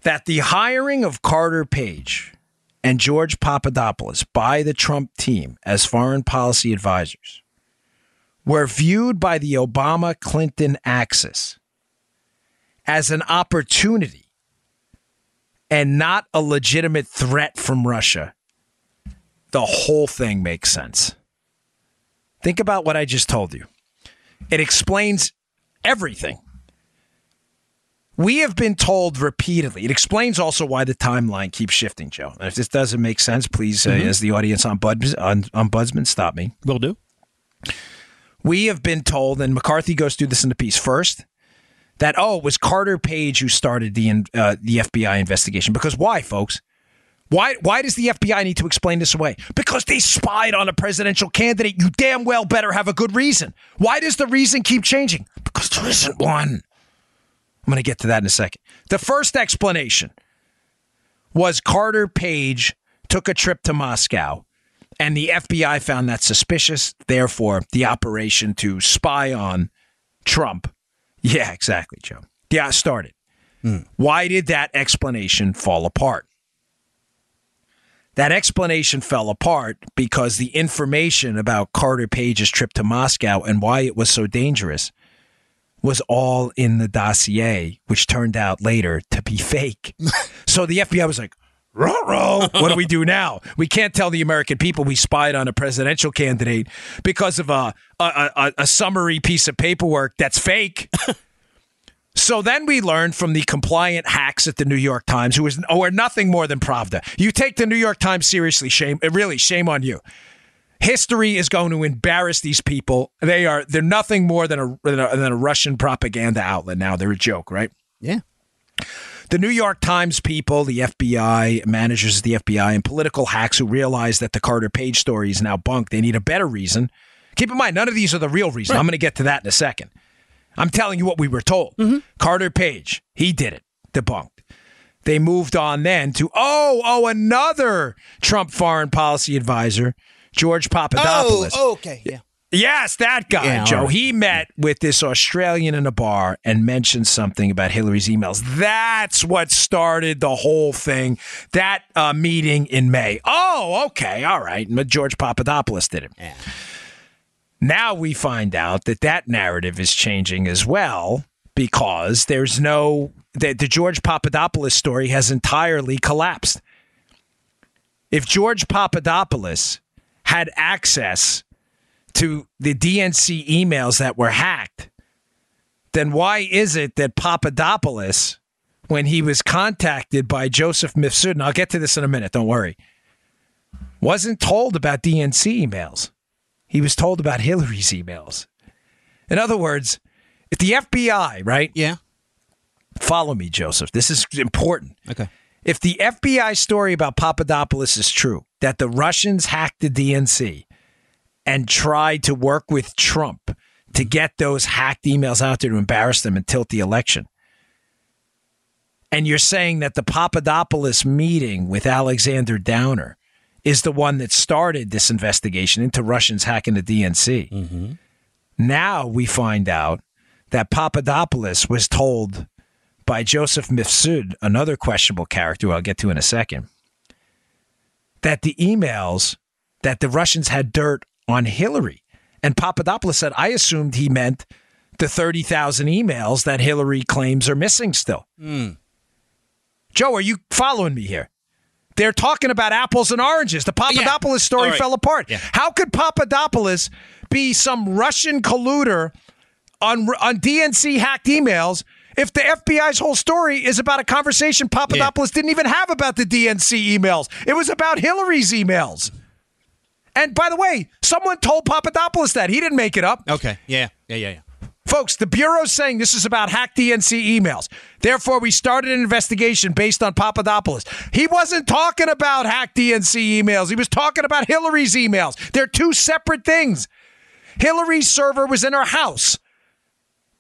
that the hiring of Carter Page and George Papadopoulos by the Trump team as foreign policy advisors were viewed by the Obama-Clinton axis as an opportunity and not a legitimate threat from Russia, the whole thing makes sense. Think about what I just told you. It explains everything. We have been told repeatedly. It explains also why the timeline keeps shifting, Joe. And if this doesn't make sense, please, as the audience ombudsman, stop me. Will do. We have been told, and McCarthy goes through this in the piece first, that, it was Carter Page who started the FBI investigation. Because why, folks? Why does the FBI need to explain this away? Because they spied on a presidential candidate. You damn well better have a good reason. Why does the reason keep changing? Because there isn't one. I'm going to get to that in a second. The first explanation was Carter Page took a trip to Moscow. And the FBI found that suspicious. Therefore, the operation to spy on Trump. Yeah, exactly, Joe. Yeah, started. Why did that explanation fall apart? That explanation fell apart because the information about Carter Page's trip to Moscow and why it was so dangerous was all in the dossier, which turned out later to be fake. So the FBI was like, ruh-roh, what do we do now? We can't tell the American people we spied on a presidential candidate because of a summary piece of paperwork that's fake. So then we learned from the compliant hacks at the New York Times, who are nothing more than Pravda. You take the New York Times seriously, shame on you. History is going to embarrass these people. They're nothing more than a Russian propaganda outlet now. They're a joke, right? Yeah. The New York Times people, the FBI, managers of the FBI, and political hacks who realize that the Carter Page story is now bunk, they need a better reason. Keep in mind, none of these are the real reason. Right. I'm going to get to that in a second. I'm telling you what we were told. Mm-hmm. Carter Page, he did it, debunked. They moved on then to, another Trump foreign policy advisor, George Papadopoulos. Oh, okay, yeah. Yes, that guy, Joe. Right. He met with this Australian in a bar and mentioned something about Hillary's emails. That's what started the whole thing, that meeting in May. Oh, okay. All right. George Papadopoulos did it. Yeah. Now we find out that narrative is changing as well because the George Papadopoulos story has entirely collapsed. If George Papadopoulos had access to the DNC emails that were hacked, then why is it that Papadopoulos, when he was contacted by Joseph Mifsud, and I'll get to this in a minute, don't worry, wasn't told about DNC emails? He was told about Hillary's emails. In other words, if the FBI, right? Yeah. Follow me, Joseph. This is important. Okay. If the FBI story about Papadopoulos is true, that the Russians hacked the DNC and tried to work with Trump to get those hacked emails out there to embarrass them and tilt the election, and you're saying that the Papadopoulos meeting with Alexander Downer is the one that started this investigation into Russians hacking the DNC. Mm-hmm. Now we find out that Papadopoulos was told by Joseph Mifsud, another questionable character who I'll get to in a second, that the emails, that the Russians had dirt on Hillary. And Papadopoulos said, I assumed he meant the 30,000 emails that Hillary claims are missing still. Mm. Joe, are you following me here? They're talking about apples and oranges. The Papadopoulos story fell apart. Yeah. How could Papadopoulos be some Russian colluder on DNC-hacked emails if the FBI's whole story is about a conversation Papadopoulos didn't even have about the DNC emails? It was about Hillary's emails. And by the way, someone told Papadopoulos that. He didn't make it up. Okay. Yeah. Folks, the Bureau's saying this is about hacked DNC emails. Therefore, we started an investigation based on Papadopoulos. He wasn't talking about hacked DNC emails. He was talking about Hillary's emails. They're two separate things. Hillary's server was in her house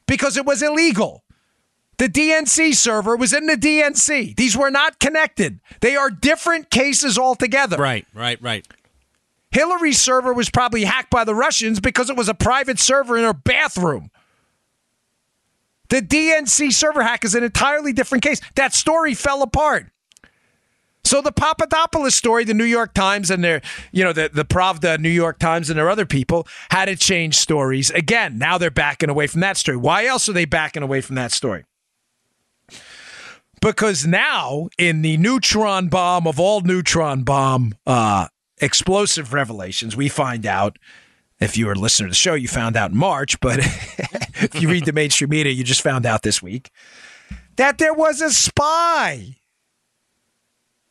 because it was illegal. The DNC server was in the DNC. These were not connected. They are different cases altogether. Right. Hillary's server was probably hacked by the Russians because it was a private server in her bathroom. The DNC server hack is an entirely different case. That story fell apart. So the Papadopoulos story, the New York Times and their, you know, the Pravda, New York Times and their other people had to change stories again. Now they're backing away from that story. Why else are they backing away from that story? Because now, in the neutron bomb of all neutron bomb explosive revelations, we find out, if you were a listener to the show, you found out in March, but if you read the mainstream media, you just found out this week, that there was a spy,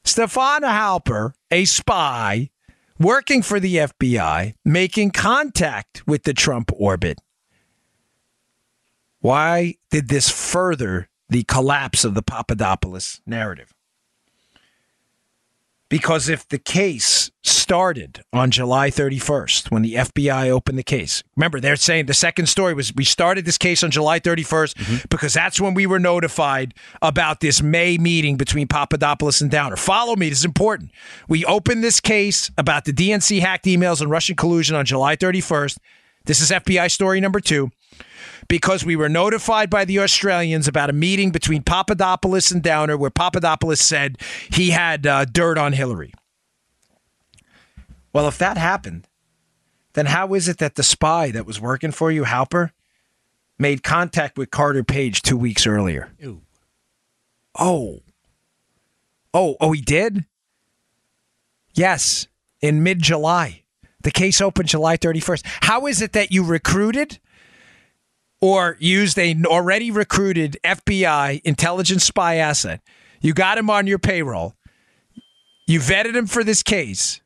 Stefan Halper, a spy, working for the FBI, making contact with the Trump orbit. Why did this further the collapse of the Papadopoulos narrative? Because if the case started on July 31st, when the FBI opened the case, remember, they're saying the second story was we started this case on July 31st because that's when we were notified about this May meeting between Papadopoulos and Downer. Follow me. This is important. We opened this case about the DNC hacked emails and Russian collusion on July 31st. This is FBI story number 2. Because we were notified by the Australians about a meeting between Papadopoulos and Downer where Papadopoulos said he had dirt on Hillary. Well, if that happened, then how is it that the spy that was working for you, Halper, made contact with Carter Page 2 weeks earlier? Ew. Oh, he did? Yes, in mid-July. The case opened July 31st. How is it that you recruited or used an already recruited FBI intelligence spy asset? You got him on your payroll. You vetted him for this case.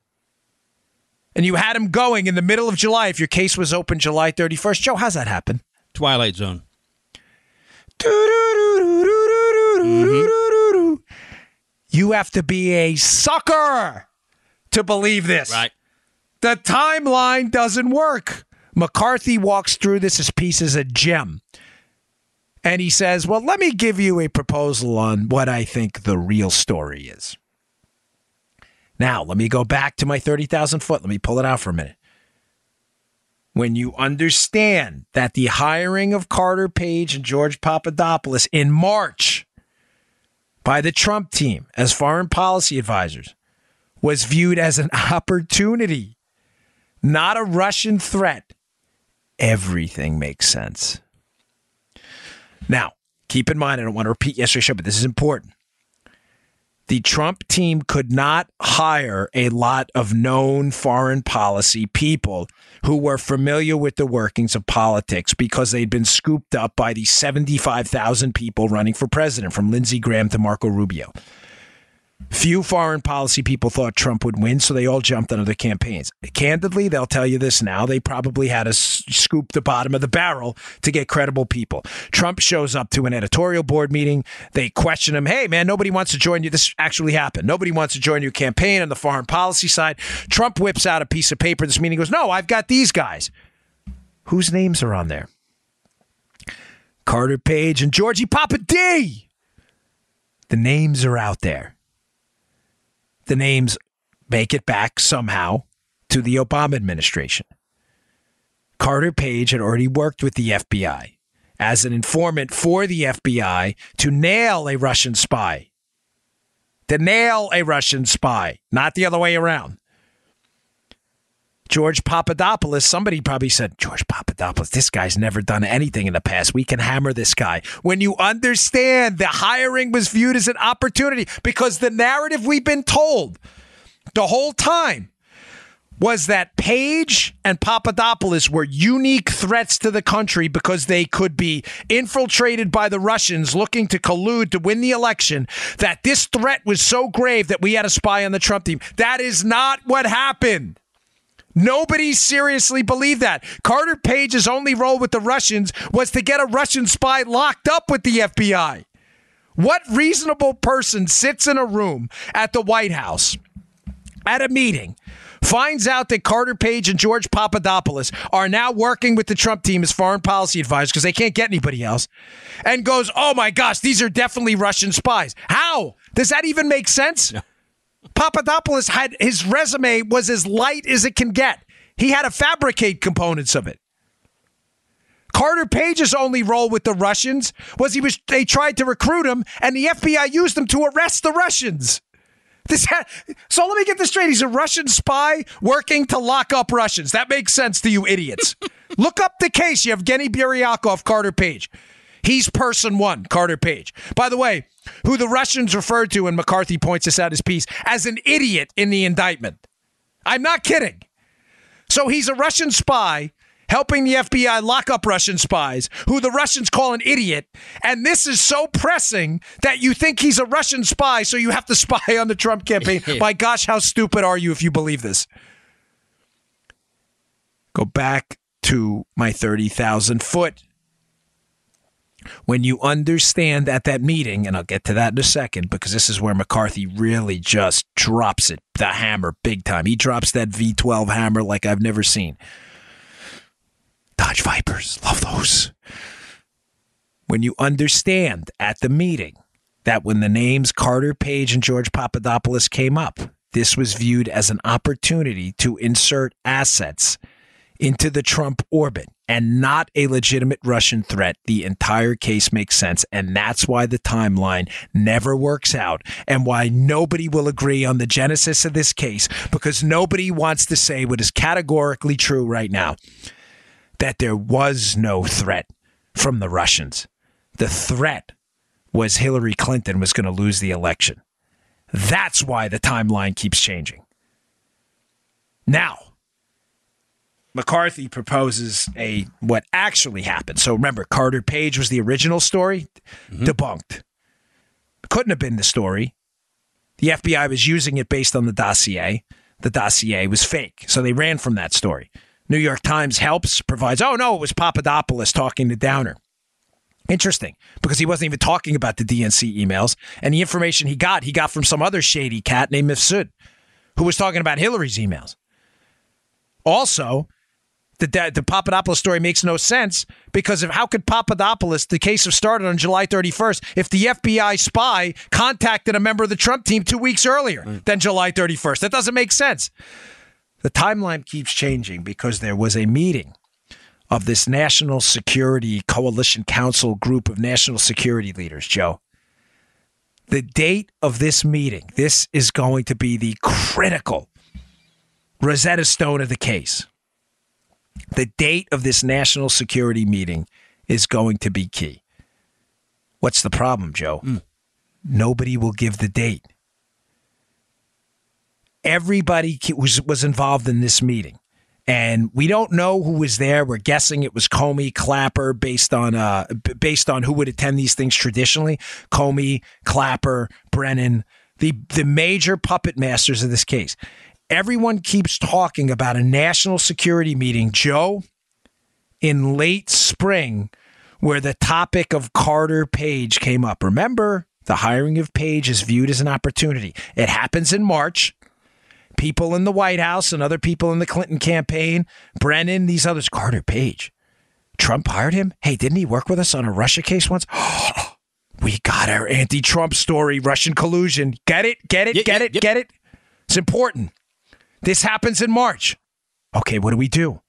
And you had him going in the middle of July if your case was open July 31st. Joe, how's that happen? Twilight Zone. You have to be a sucker to believe this. Right. The timeline doesn't work. McCarthy walks through this as piece as a gem. And he says, well, let me give you a proposal on what I think the real story is. Now, let me go back to my 30,000 foot. Let me pull it out for a minute. When you understand that the hiring of Carter Page and George Papadopoulos in March by the Trump team as foreign policy advisors was viewed as an opportunity, not a Russian threat, everything makes sense. Now, keep in mind, I don't want to repeat yesterday's show, but this is important. the Trump team could not hire a lot of known foreign policy people who were familiar with the workings of politics because they'd been scooped up by the 75,000 people running for president, from Lindsey Graham to Marco Rubio. Few foreign policy people thought Trump would win, so they all jumped on other campaigns. Candidly, they'll tell you this now, they probably had to scoop the bottom of the barrel to get credible people. Trump shows up to an editorial board meeting. They question him. Hey, man, nobody wants to join you. This actually happened. Nobody wants to join your campaign on the foreign policy side. Trump whips out a piece of paper. This meeting goes, no, I've got these guys. Whose names are on there? Carter Page and Georgie Papa D. The names are out there. The names make it back somehow to the Obama administration. Carter Page had already worked with the FBI as an informant for the FBI to nail a Russian spy. To nail a Russian spy, not the other way around. George Papadopoulos, somebody probably said, George Papadopoulos, this guy's never done anything in the past. We can hammer this guy. When you understand the hiring was viewed as an opportunity, because the narrative we've been told the whole time was that Page and Papadopoulos were unique threats to the country because they could be infiltrated by the Russians looking to collude to win the election, that this threat was so grave that we had a spy on the Trump team. That is not what happened. Nobody seriously believed that. Carter Page's only role with the Russians was to get a Russian spy locked up with the FBI. What reasonable person sits in a room at the White House at a meeting, finds out that Carter Page and George Papadopoulos are now working with the Trump team as foreign policy advisors because they can't get anybody else, and goes, oh my gosh, these are definitely Russian spies? How? Does that even make sense? Yeah. Papadopoulos had, his resume was as light as it can get. He had to fabricate components of it. Carter Page's only role with the Russians was they tried to recruit him, and the FBI used him to arrest the Russians. So let me get this straight. He's a Russian spy working to lock up Russians. That makes sense to you idiots. Look up the case. You have Evgeny Buryakov, Carter Page. He's person one, Carter Page. By the way, who the Russians referred to, and McCarthy points this out in his piece, as an idiot in the indictment. I'm not kidding. So he's a Russian spy helping the FBI lock up Russian spies, who the Russians call an idiot, and this is so pressing that you think he's a Russian spy, so you have to spy on the Trump campaign. My gosh, how stupid are you if you believe this? Go back to my 30,000 foot. When you understand at that meeting, and I'll get to that in a second, because this is where McCarthy really just drops it, the hammer, big time. He drops that V12 hammer like I've never seen. Dodge Vipers, love those. When you understand at the meeting that when the names Carter Page and George Papadopoulos came up, this was viewed as an opportunity to insert assets into the Trump orbit and not a legitimate Russian threat, the entire case makes sense. And that's why the timeline never works out and why nobody will agree on the genesis of this case, because nobody wants to say what is categorically true right now, that there was no threat from the Russians. The threat was Hillary Clinton was going to lose the election. That's why the timeline keeps changing. Now, McCarthy proposes what actually happened. So remember, Carter Page was the original story, debunked. Couldn't have been the story. The FBI was using it based on the dossier. The dossier was fake. So they ran from that story. New York Times helps, provides, oh no, it was Papadopoulos talking to Downer. Interesting, because he wasn't even talking about the DNC emails. And the information he got from some other shady cat named Mifsud, who was talking about Hillary's emails. Also, the Papadopoulos story makes no sense because of how could Papadopoulos, the case have started on July 31st, if the FBI spy contacted a member of the Trump team 2 weeks earlier than July 31st? That doesn't make sense. The timeline keeps changing because there was a meeting of this National Security Coalition Council group of national security leaders, Joe. The date of this meeting, this is going to be the critical Rosetta Stone of the case. The date of this national security meeting is going to be key. What's the problem, Joe? Nobody will give the date. Everybody was involved in this meeting. And we don't know who was there. We're guessing it was Comey, Clapper, based on who would attend these things traditionally. Comey, Clapper, Brennan, the major puppet masters of this case. Everyone keeps talking about a national security meeting, Joe, in late spring, where the topic of Carter Page came up. Remember, the hiring of Page is viewed as an opportunity. It happens in March. People in the White House and other people in the Clinton campaign, Brennan, these others, Carter Page. Trump hired him? Hey, didn't he work with us on a Russia case once? We got our anti-Trump story, Russian collusion. Get it? It's important. This happens in March. Okay, what do we do?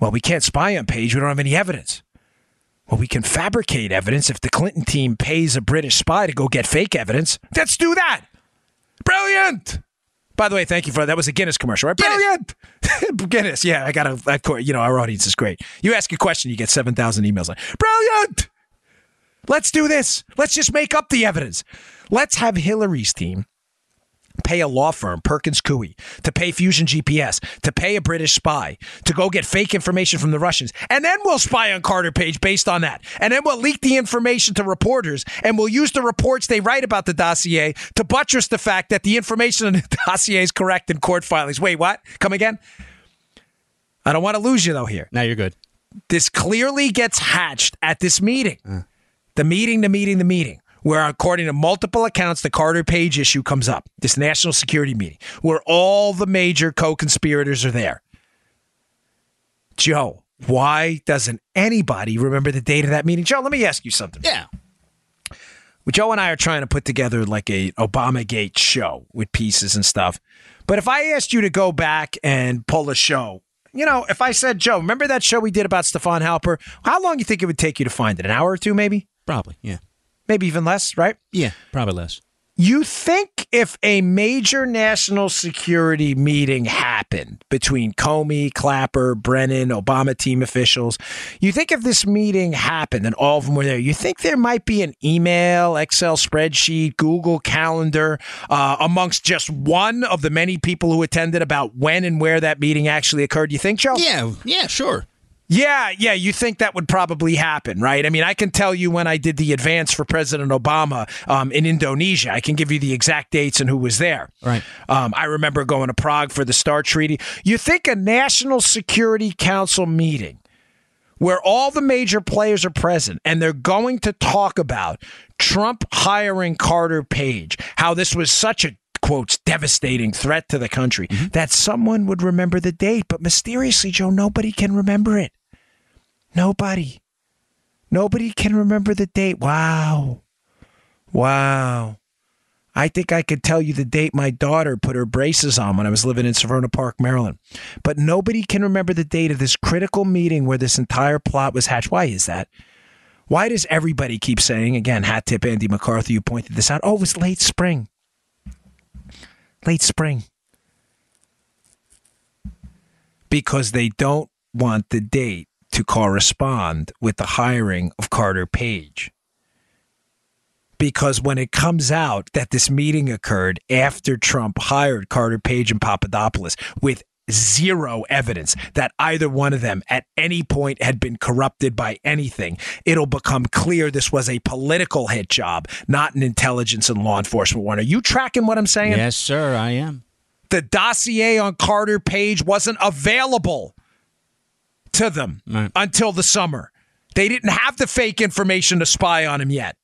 Well, we can't spy on Page. We don't have any evidence. Well, we can fabricate evidence if the Clinton team pays a British spy to go get fake evidence. Let's do that. Brilliant. By the way, thank you for that. That was a Guinness commercial, right? Brilliant. Guinness. Yeah, our audience is great. You ask a question, you get 7,000 emails. Like, brilliant. Let's do this. Let's just make up the evidence. Let's have Hillary's team pay a law firm, Perkins Coie, to pay Fusion GPS, to pay a British spy, to go get fake information from the Russians. And then we'll spy on Carter Page based on that. And then we'll leak the information to reporters, and we'll use the reports they write about the dossier to buttress the fact that the information in the dossier is correct in court filings. Wait, what? Come again? I don't want to lose you, though, here. No, you're good. This clearly gets hatched at this meeting. The meeting. Where, according to multiple accounts, the Carter Page issue comes up, this national security meeting, where all the major co-conspirators are there. Joe, why doesn't anybody remember the date of that meeting? Joe, let me ask you something. Yeah. Well, Joe and I are trying to put together like an Obamagate show with pieces and stuff. But if I asked you to go back and pull a show, if I said, Joe, remember that show we did about Stefan Halper? How long do you think it would take you to find it? An hour or two, maybe? Probably, yeah. Maybe even less, right? Yeah, probably less. You think if a major national security meeting happened between Comey, Clapper, Brennan, Obama team officials, you think if this meeting happened and all of them were there, you think there might be an email, Excel spreadsheet, Google Calendar amongst just one of the many people who attended about when and where that meeting actually occurred? You think, Joe? Yeah, sure. Yeah, you think that would probably happen, right? I mean, I can tell you when I did the advance for President Obama in Indonesia. I can give you the exact dates and who was there. Right. I remember going to Prague for the START Treaty. You think a National Security Council meeting where all the major players are present and they're going to talk about Trump hiring Carter Page, how this was such a, quotes, devastating threat to the country, that someone would remember the date. But mysteriously, Joe, nobody can remember it. Nobody can remember the date. Wow. I think I could tell you the date my daughter put her braces on when I was living in Severna Park, Maryland. But nobody can remember the date of this critical meeting where this entire plot was hatched. Why is that? Why does everybody keep saying, again, hat tip Andy McCarthy, you pointed this out, it was late spring. Because they don't want the date to correspond with the hiring of Carter Page. Because when it comes out that this meeting occurred after Trump hired Carter Page and Papadopoulos with zero evidence that either one of them at any point had been corrupted by anything, it'll become clear this was a political hit job, not an intelligence and law enforcement one. Are you tracking what I'm saying? Yes, sir, I am. The dossier on Carter Page wasn't available to them until the summer. They didn't have the fake information to spy on him yet.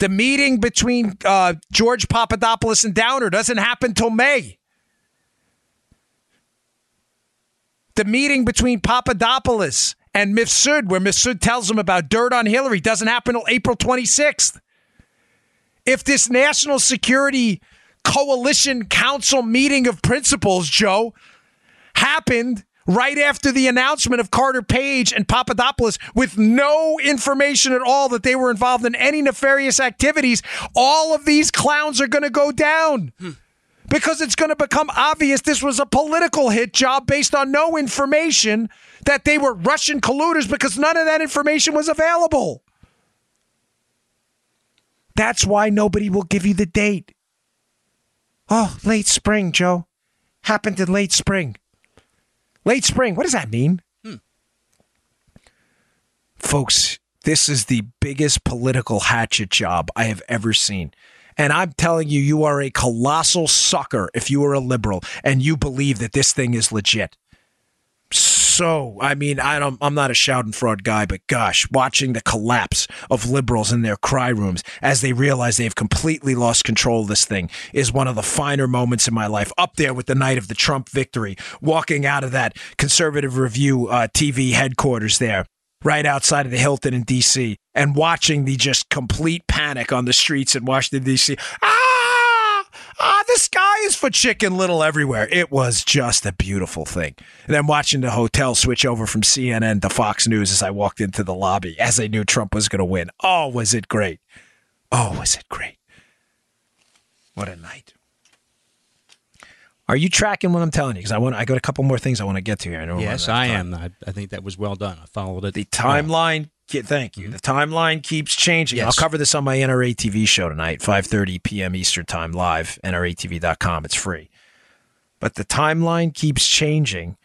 The meeting between George Papadopoulos and Downer doesn't happen till May. The meeting between Papadopoulos and Mifsud, where Mifsud tells him about dirt on Hillary, doesn't happen till April 26th. If this National Security Coalition Council meeting of principals, Joe, happened right after the announcement of Carter Page and Papadopoulos with no information at all that they were involved in any nefarious activities, all of these clowns are going to go down. Because it's going to become obvious this was a political hit job based on no information that they were Russian colluders, because none of that information was available. That's why nobody will give you the date. Oh, late spring, Joe. happened in late spring. Late spring, what does that mean? Folks, this is the biggest political hatchet job I have ever seen. And I'm telling you, you are a colossal sucker if you are a liberal and you believe that this thing is legit. So, I mean, I'm not a shout and fraud guy, but gosh, watching the collapse of liberals in their cry rooms as they realize they've completely lost control of this thing is one of the finer moments in my life, up there with the night of the Trump victory, walking out of that Conservative Review TV headquarters there, right outside of the Hilton in D.C., and watching the just complete panic on the streets in Washington, D.C. The sky is for Chicken Little everywhere. It was just a beautiful thing. And then watching the hotel switch over from CNN to Fox News as I walked into the lobby, as I knew Trump was going to win. Oh, was it great. Oh, was it great. What a night. Are you tracking what I'm telling you? Because I got a couple more things I want to get to here. Yes, I am. I think that was well done. I followed it. The timeline. Thank you. The timeline keeps changing. Yes. I'll cover this on my NRA TV show tonight, 5:30 p.m. Eastern Time live, NRATV.com. It's free. But the timeline keeps changing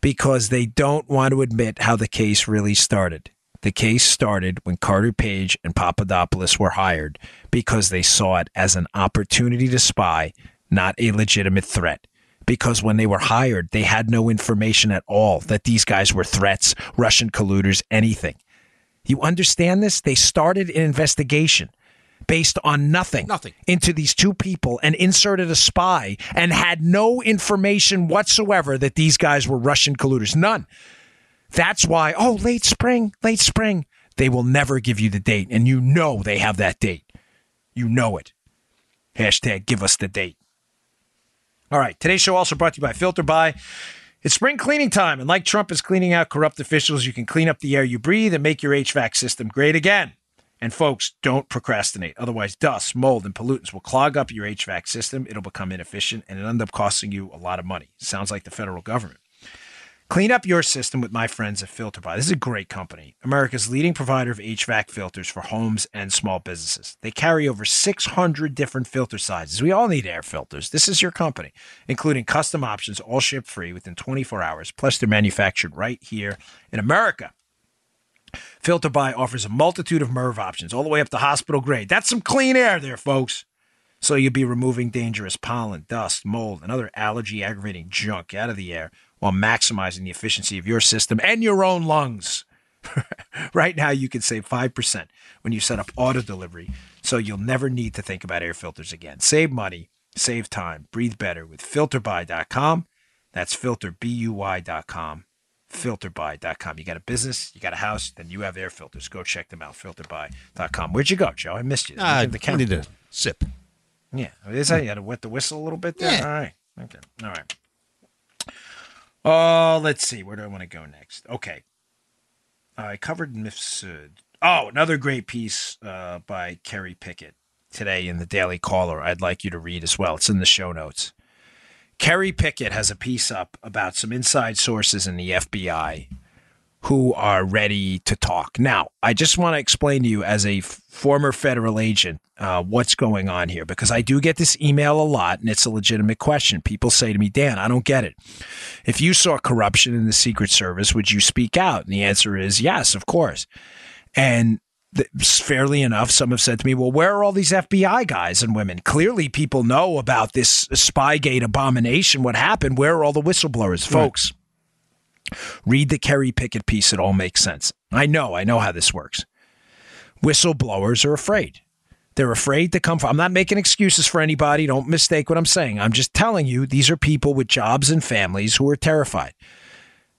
because they don't want to admit how the case really started. The case started when Carter Page and Papadopoulos were hired because they saw it as an opportunity to spy, not a legitimate threat. Because when they were hired, they had no information at all that these guys were threats, Russian colluders, anything. You understand this? They started an investigation based on nothing into these two people and inserted a spy and had no information whatsoever that these guys were Russian colluders. None. That's why, late spring. They will never give you the date. And you know they have that date. You know it. Hashtag give us the date. All right. Today's show also brought to you by Filter Buy. It's spring cleaning time, and like Trump is cleaning out corrupt officials, you can clean up the air you breathe and make your HVAC system great again. And folks, don't procrastinate. Otherwise, dust, mold, and pollutants will clog up your HVAC system. It'll become inefficient, and it'll end up costing you a lot of money. Sounds like the federal government. Clean up your system with my friends at FilterBuy. This is a great company, America's leading provider of HVAC filters for homes and small businesses. They carry over 600 different filter sizes. We all need air filters. This is your company, including custom options, all shipped free within 24 hours. Plus, they're manufactured right here in America. FilterBuy offers a multitude of MERV options, all the way up to hospital grade. That's some clean air there, folks. So you'll be removing dangerous pollen, dust, mold, and other allergy-aggravating junk out of the air while maximizing the efficiency of your system and your own lungs. Right now, you can save 5% when you set up auto delivery, so you'll never need to think about air filters again. Save money, save time, breathe better with FilterBuy.com. That's FilterBuy.com. FilterBuy.com. You got a business, you got a house, then you have air filters. Go check them out, FilterBuy.com. Where'd you go, Joe? I missed you. I need a sip. Yeah. Is that you had to wet the whistle a little bit there? Yeah. All right. Okay. All right. Oh, let's see. Where do I want to go next? Okay. I covered Mifsud. Oh, another great piece by Kerry Pickett today in the Daily Caller I'd like you to read as well. It's in the show notes. Kerry Pickett has a piece up about some inside sources in the FBI who are ready to talk. Now, I just want to explain to you as a former federal agent what's going on here, because I do get this email a lot, and it's a legitimate question. People say to me, Dan, I don't get it. If you saw corruption in the Secret Service, would you speak out? And the answer is yes, of course. And fairly enough, some have said to me, well, where are all these FBI guys and women? Clearly, people know about this Spygate abomination. What happened? Where are all the whistleblowers? Folks, read the Kerry Pickett piece. It all makes sense. I know how this works. Whistleblowers are afraid. They're afraid to come forward. I'm not making excuses for anybody. Don't mistake what I'm saying. I'm just telling you, these are people with jobs and families who are terrified.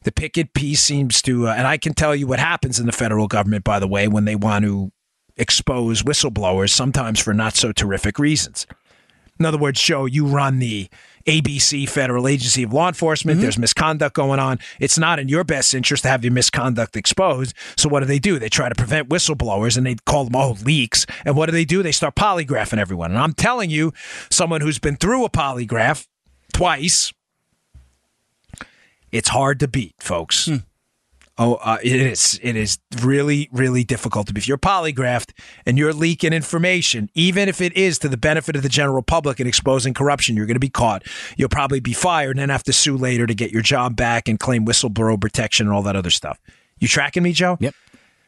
The Pickett piece seems to, and I can tell you what happens in the federal government, by the way, when they want to expose whistleblowers, sometimes for not so terrific reasons. In other words, Joe, you run the ABC Federal Agency of Law Enforcement. Mm-hmm. There's misconduct going on. It's not in your best interest to have your misconduct exposed. So what do? They try to prevent whistleblowers, and they call them, leaks. And what do? They start polygraphing everyone. And I'm telling you, someone who's been through a polygraph twice, it's hard to beat, folks. It is really, really difficult to be. If you're polygraphed and you're leaking information, even if it is to the benefit of the general public and exposing corruption, you're going to be caught. You'll probably be fired and then have to sue later to get your job back and claim whistleblower protection and all that other stuff. You tracking me, Joe? Yep.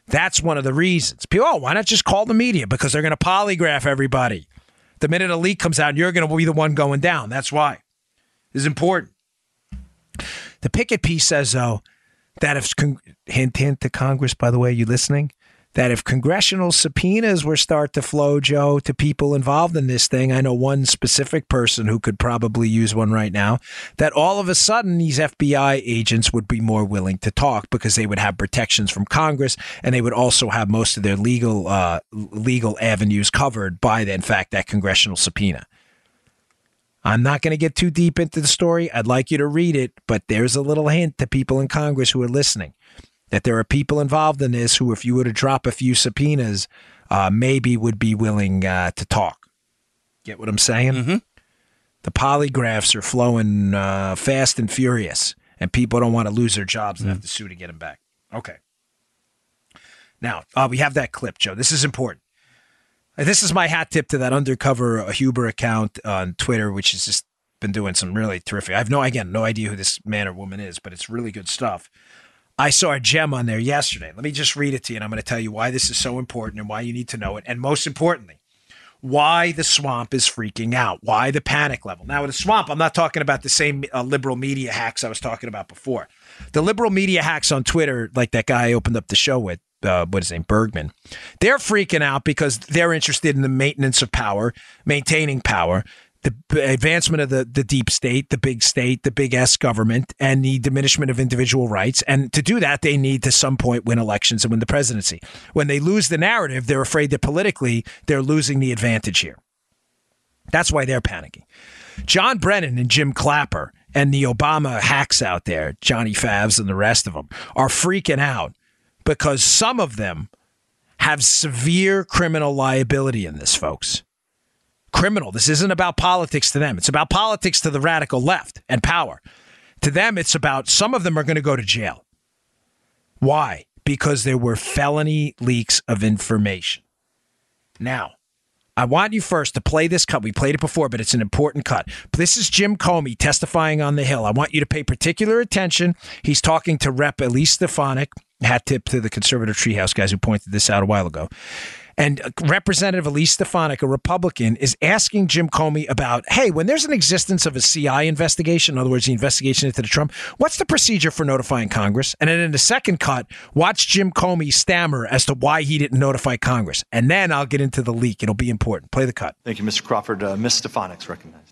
That's one of the reasons. People, oh, why not just call the media? Because they're going to polygraph everybody. The minute a leak comes out, you're going to be the one going down. That's why. This is important. The Pickett piece says, though, that if, hint, hint to Congress, by the way, you listening, that if congressional subpoenas were start to flow, Joe, to people involved in this thing, I know one specific person who could probably use one right now, that all of a sudden these FBI agents would be more willing to talk because they would have protections from Congress and they would also have most of their legal avenues covered by, in fact, that congressional subpoena. I'm not going to get too deep into the story. I'd like you to read it, but there's a little hint to people in Congress who are listening that there are people involved in this who, if you were to drop a few subpoenas, maybe would be willing to talk. Get what I'm saying? Mm-hmm. The polygraphs are flowing fast and furious, and people don't want to lose their jobs and have to sue to get them back. Okay. Now, we have that clip, Joe. This is important. This is my hat tip to that undercover Huber account on Twitter, which has just been doing some really terrific. I have no idea who this man or woman is, but it's really good stuff. I saw a gem on there yesterday. Let me just read it to you, and I'm going to tell you why this is so important and why you need to know it. And most importantly, why the swamp is freaking out, why the panic level. Now, with the swamp, I'm not talking about the same liberal media hacks I was talking about before. The liberal media hacks on Twitter, like that guy I opened up the show with, what is his name, Bergman, they're freaking out because they're interested in the maintenance of power, maintaining power, the advancement of the deep state, the big S government, and the diminishment of individual rights. And to do that, they need to some point win elections and win the presidency. When they lose the narrative, they're afraid that politically they're losing the advantage here. That's why they're panicking. John Brennan and Jim Clapper and the Obama hacks out there, Johnny Favs and the rest of them, are freaking out. Because some of them have severe criminal liability in this, folks. Criminal. This isn't about politics to them. It's about politics to the radical left and power. To them, it's about some of them are going to go to jail. Why? Because there were felony leaks of information. Now, I want you first to play this cut. We played it before, but it's an important cut. This is Jim Comey testifying on the Hill. I want you to pay particular attention. He's talking to Rep. Elise Stefanik. Hat tip to the conservative treehouse guys who pointed this out a while ago. And Representative Elise Stefanik, a Republican, is asking Jim Comey about, hey, when there's an existence of a CI investigation, in other words, the investigation into the Trump, what's the procedure for notifying Congress? And then in the second cut, watch Jim Comey stammer as to why he didn't notify Congress. And then I'll get into the leak. It'll be important. Play the cut. Thank you, Mr. Crawford. Ms. Stefanik's recognized.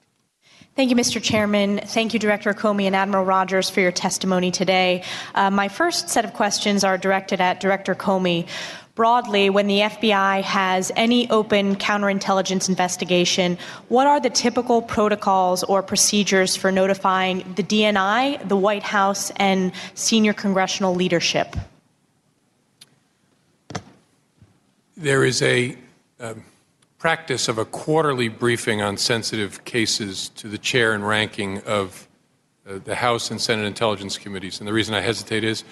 Thank you, Mr. Chairman. Thank you, Director Comey and Admiral Rogers, for your testimony today. My first set of questions are directed at Director Comey. Broadly, when the FBI has any open counterintelligence investigation, what are the typical protocols or procedures for notifying the DNI, the White House, and senior congressional leadership? There is a practice of a quarterly briefing on sensitive cases to the chair and ranking of the House and Senate Intelligence Committees. And the reason I hesitate is,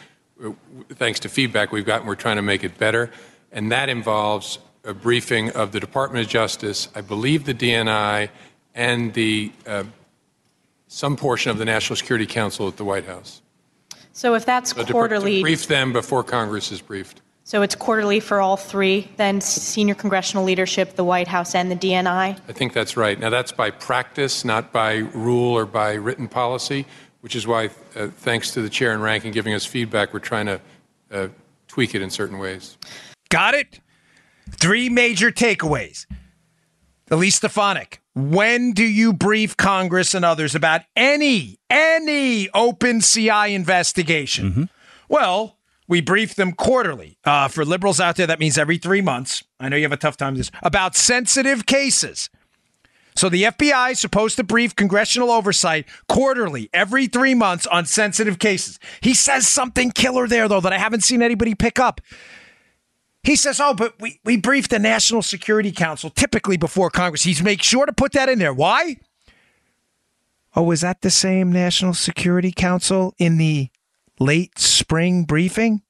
thanks to feedback we've gotten, we're trying to make it better. And that involves a briefing of the Department of Justice, I believe the DNI, and the some portion of the National Security Council at the White House. So if that's quarterly... to brief them before Congress is briefed. So it's quarterly for all three, then senior congressional leadership, the White House, and the DNI? I think that's right. Now, that's by practice, not by rule or by written policy, which is why, thanks to the chair and ranking giving us feedback, we're trying to tweak it in certain ways. Got it? Three major takeaways. Elise Stefanik, when do you brief Congress and others about any open CI investigation? Mm-hmm. Well... we brief them quarterly. For liberals out there, that means every 3 months. I know you have a tough time with this. About sensitive cases. So the FBI is supposed to brief congressional oversight quarterly, every 3 months, on sensitive cases. He says something killer there, though, that I haven't seen anybody pick up. He says, oh, but we brief the National Security Council typically before Congress. He's make sure to put that in there. Why? Oh, is that the same National Security Council in the late spring briefing?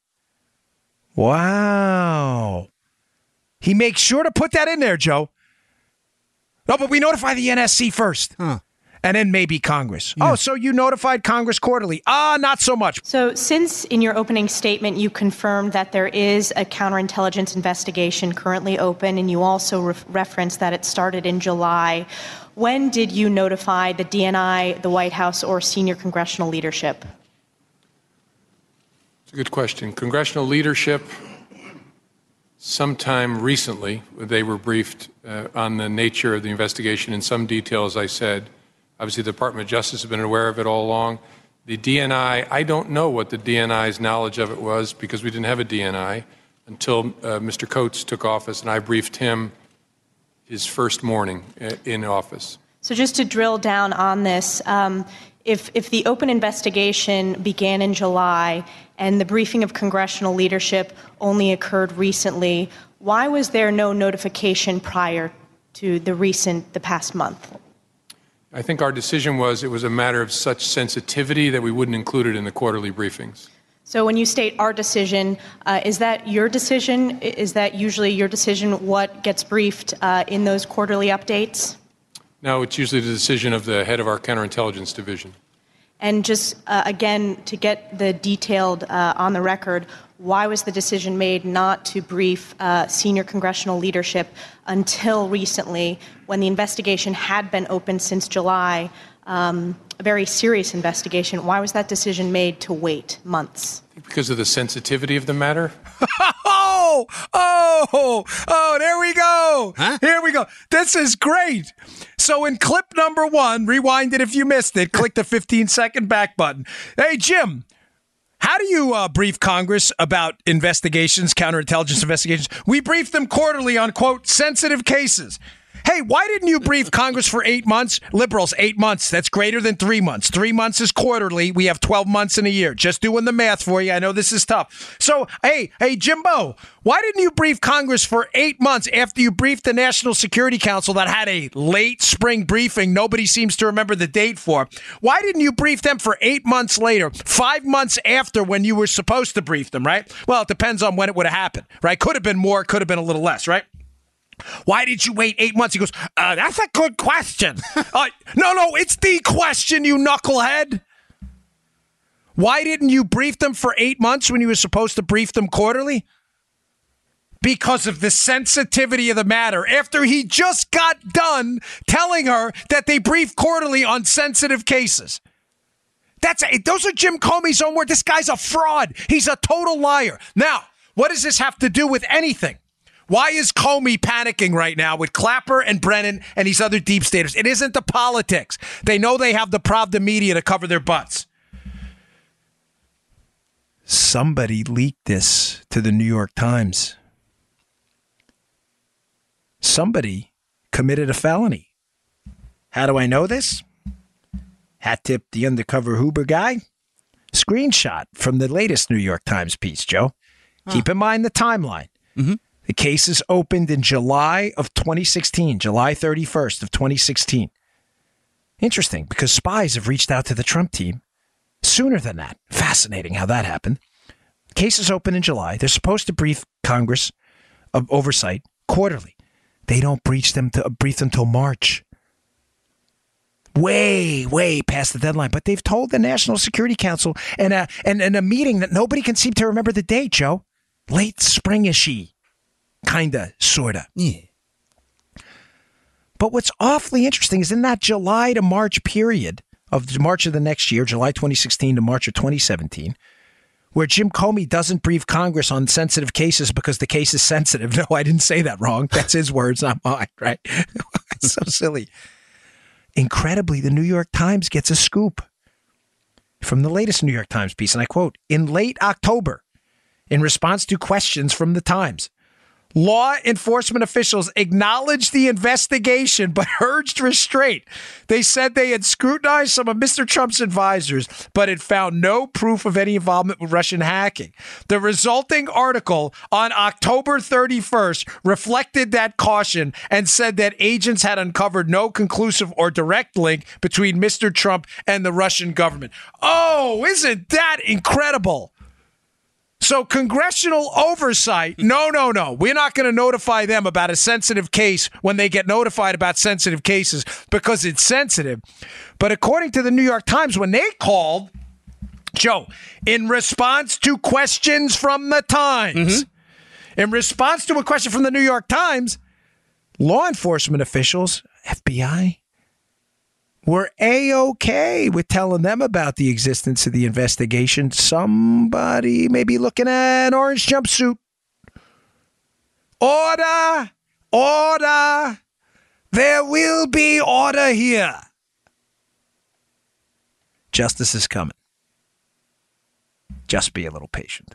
Wow. He makes sure to put that in there, Joe. No, but we notify the NSC first. Huh. And then maybe Congress. Yeah. Oh, so you notified Congress quarterly. Not so much. So since in your opening statement you confirmed that there is a counterintelligence investigation currently open, and you also referenced that it started in July, when did you notify the DNI, the White House, or senior congressional leadership? It's a good question. Congressional leadership, sometime recently, they were briefed on the nature of the investigation in some detail, as I said. Obviously, the Department of Justice has been aware of it all along. The DNI, I don't know what the DNI's knowledge of it was, because we didn't have a DNI until Mr. Coates took office, and I briefed him his first morning in office. So just to drill down on this, if the open investigation began in July and the briefing of congressional leadership only occurred recently, why was there no notification prior to the past month? I think our decision was it was a matter of such sensitivity that we wouldn't include it in the quarterly briefings. So when you state our decision, is that your decision? Is that usually your decision, what gets briefed in those quarterly updates? No, it's usually the decision of the head of our counterintelligence division. And just, again, to get the detailed on the record, why was the decision made not to brief senior congressional leadership until recently, when the investigation had been open since July, a very serious investigation? Why was that decision made to wait months? Because of the sensitivity of the matter. Oh, there we go. Huh? Here we go. This is great. So in clip number one, rewind it if you missed it, click the 15-second back button. Hey, Jim. How do you brief Congress about investigations, counterintelligence investigations? We brief them quarterly on, quote, sensitive cases. Hey, why didn't you brief Congress for 8 months? Liberals, 8 months. That's greater than 3 months. 3 months is quarterly. We have 12 months in a year. Just doing the math for you. I know this is tough. So, hey, Jimbo, why didn't you brief Congress for 8 months after you briefed the National Security Council that had a late spring briefing nobody seems to remember the date for? Why didn't you brief them for 8 months later, 5 months after when you were supposed to brief them, right? Well, it depends on when it would have happened, right? Could have been more, could have been a little less, right? Why did you wait 8 months? He goes, that's a good question. No, it's the question, you knucklehead. Why didn't you brief them for 8 months when you were supposed to brief them quarterly? Because of the sensitivity of the matter. After he just got done telling her that they brief quarterly on sensitive cases. Those are Jim Comey's own words. This guy's a fraud. He's a total liar. Now, what does this have to do with anything? Why is Comey panicking right now with Clapper and Brennan and these other deep staters? It isn't the politics. They know they have the Pravda media to cover their butts. Somebody leaked this to the New York Times. Somebody committed a felony. How do I know this? Hat tip the undercover Huber guy. Screenshot from the latest New York Times piece, Joe. Huh. Keep in mind the timeline. Mm-hmm. The case is opened in July of 2016, July 31st of 2016. Interesting, because spies have reached out to the Trump team sooner than that. Fascinating how that happened. The case is open in July. They're supposed to brief Congress of oversight quarterly. They don't brief them till March. Way, way past the deadline. But they've told the National Security Council in a meeting that nobody can seem to remember the date, Joe. Late springishy. Kinda, sorta. Yeah. But what's awfully interesting is in that July to March period of March of the next year, July 2016 to March of 2017, where Jim Comey doesn't brief Congress on sensitive cases because the case is sensitive. No, I didn't say that wrong. That's his words, not mine, right? So silly. Incredibly, the New York Times gets a scoop from the latest New York Times piece, and I quote, in late October, in response to questions from the Times, Law enforcement officials acknowledged the investigation but urged restraint. They said they had scrutinized some of Mr. Trump's advisors, but had found no proof of any involvement with Russian hacking. The resulting article on October 31st reflected that caution and said that agents had uncovered no conclusive or direct link between Mr. Trump and the Russian government. Oh, isn't that incredible? So congressional oversight, no. We're not going to notify them about a sensitive case when they get notified about sensitive cases because it's sensitive. But according to the New York Times, when they called, Joe, in response to questions from the Times, in response to a question from the New York Times, law enforcement officials, FBI, we're A-OK with telling them about the existence of the investigation. Somebody may be looking at an orange jumpsuit. Order! Order! There will be order here. Justice is coming. Just be a little patient.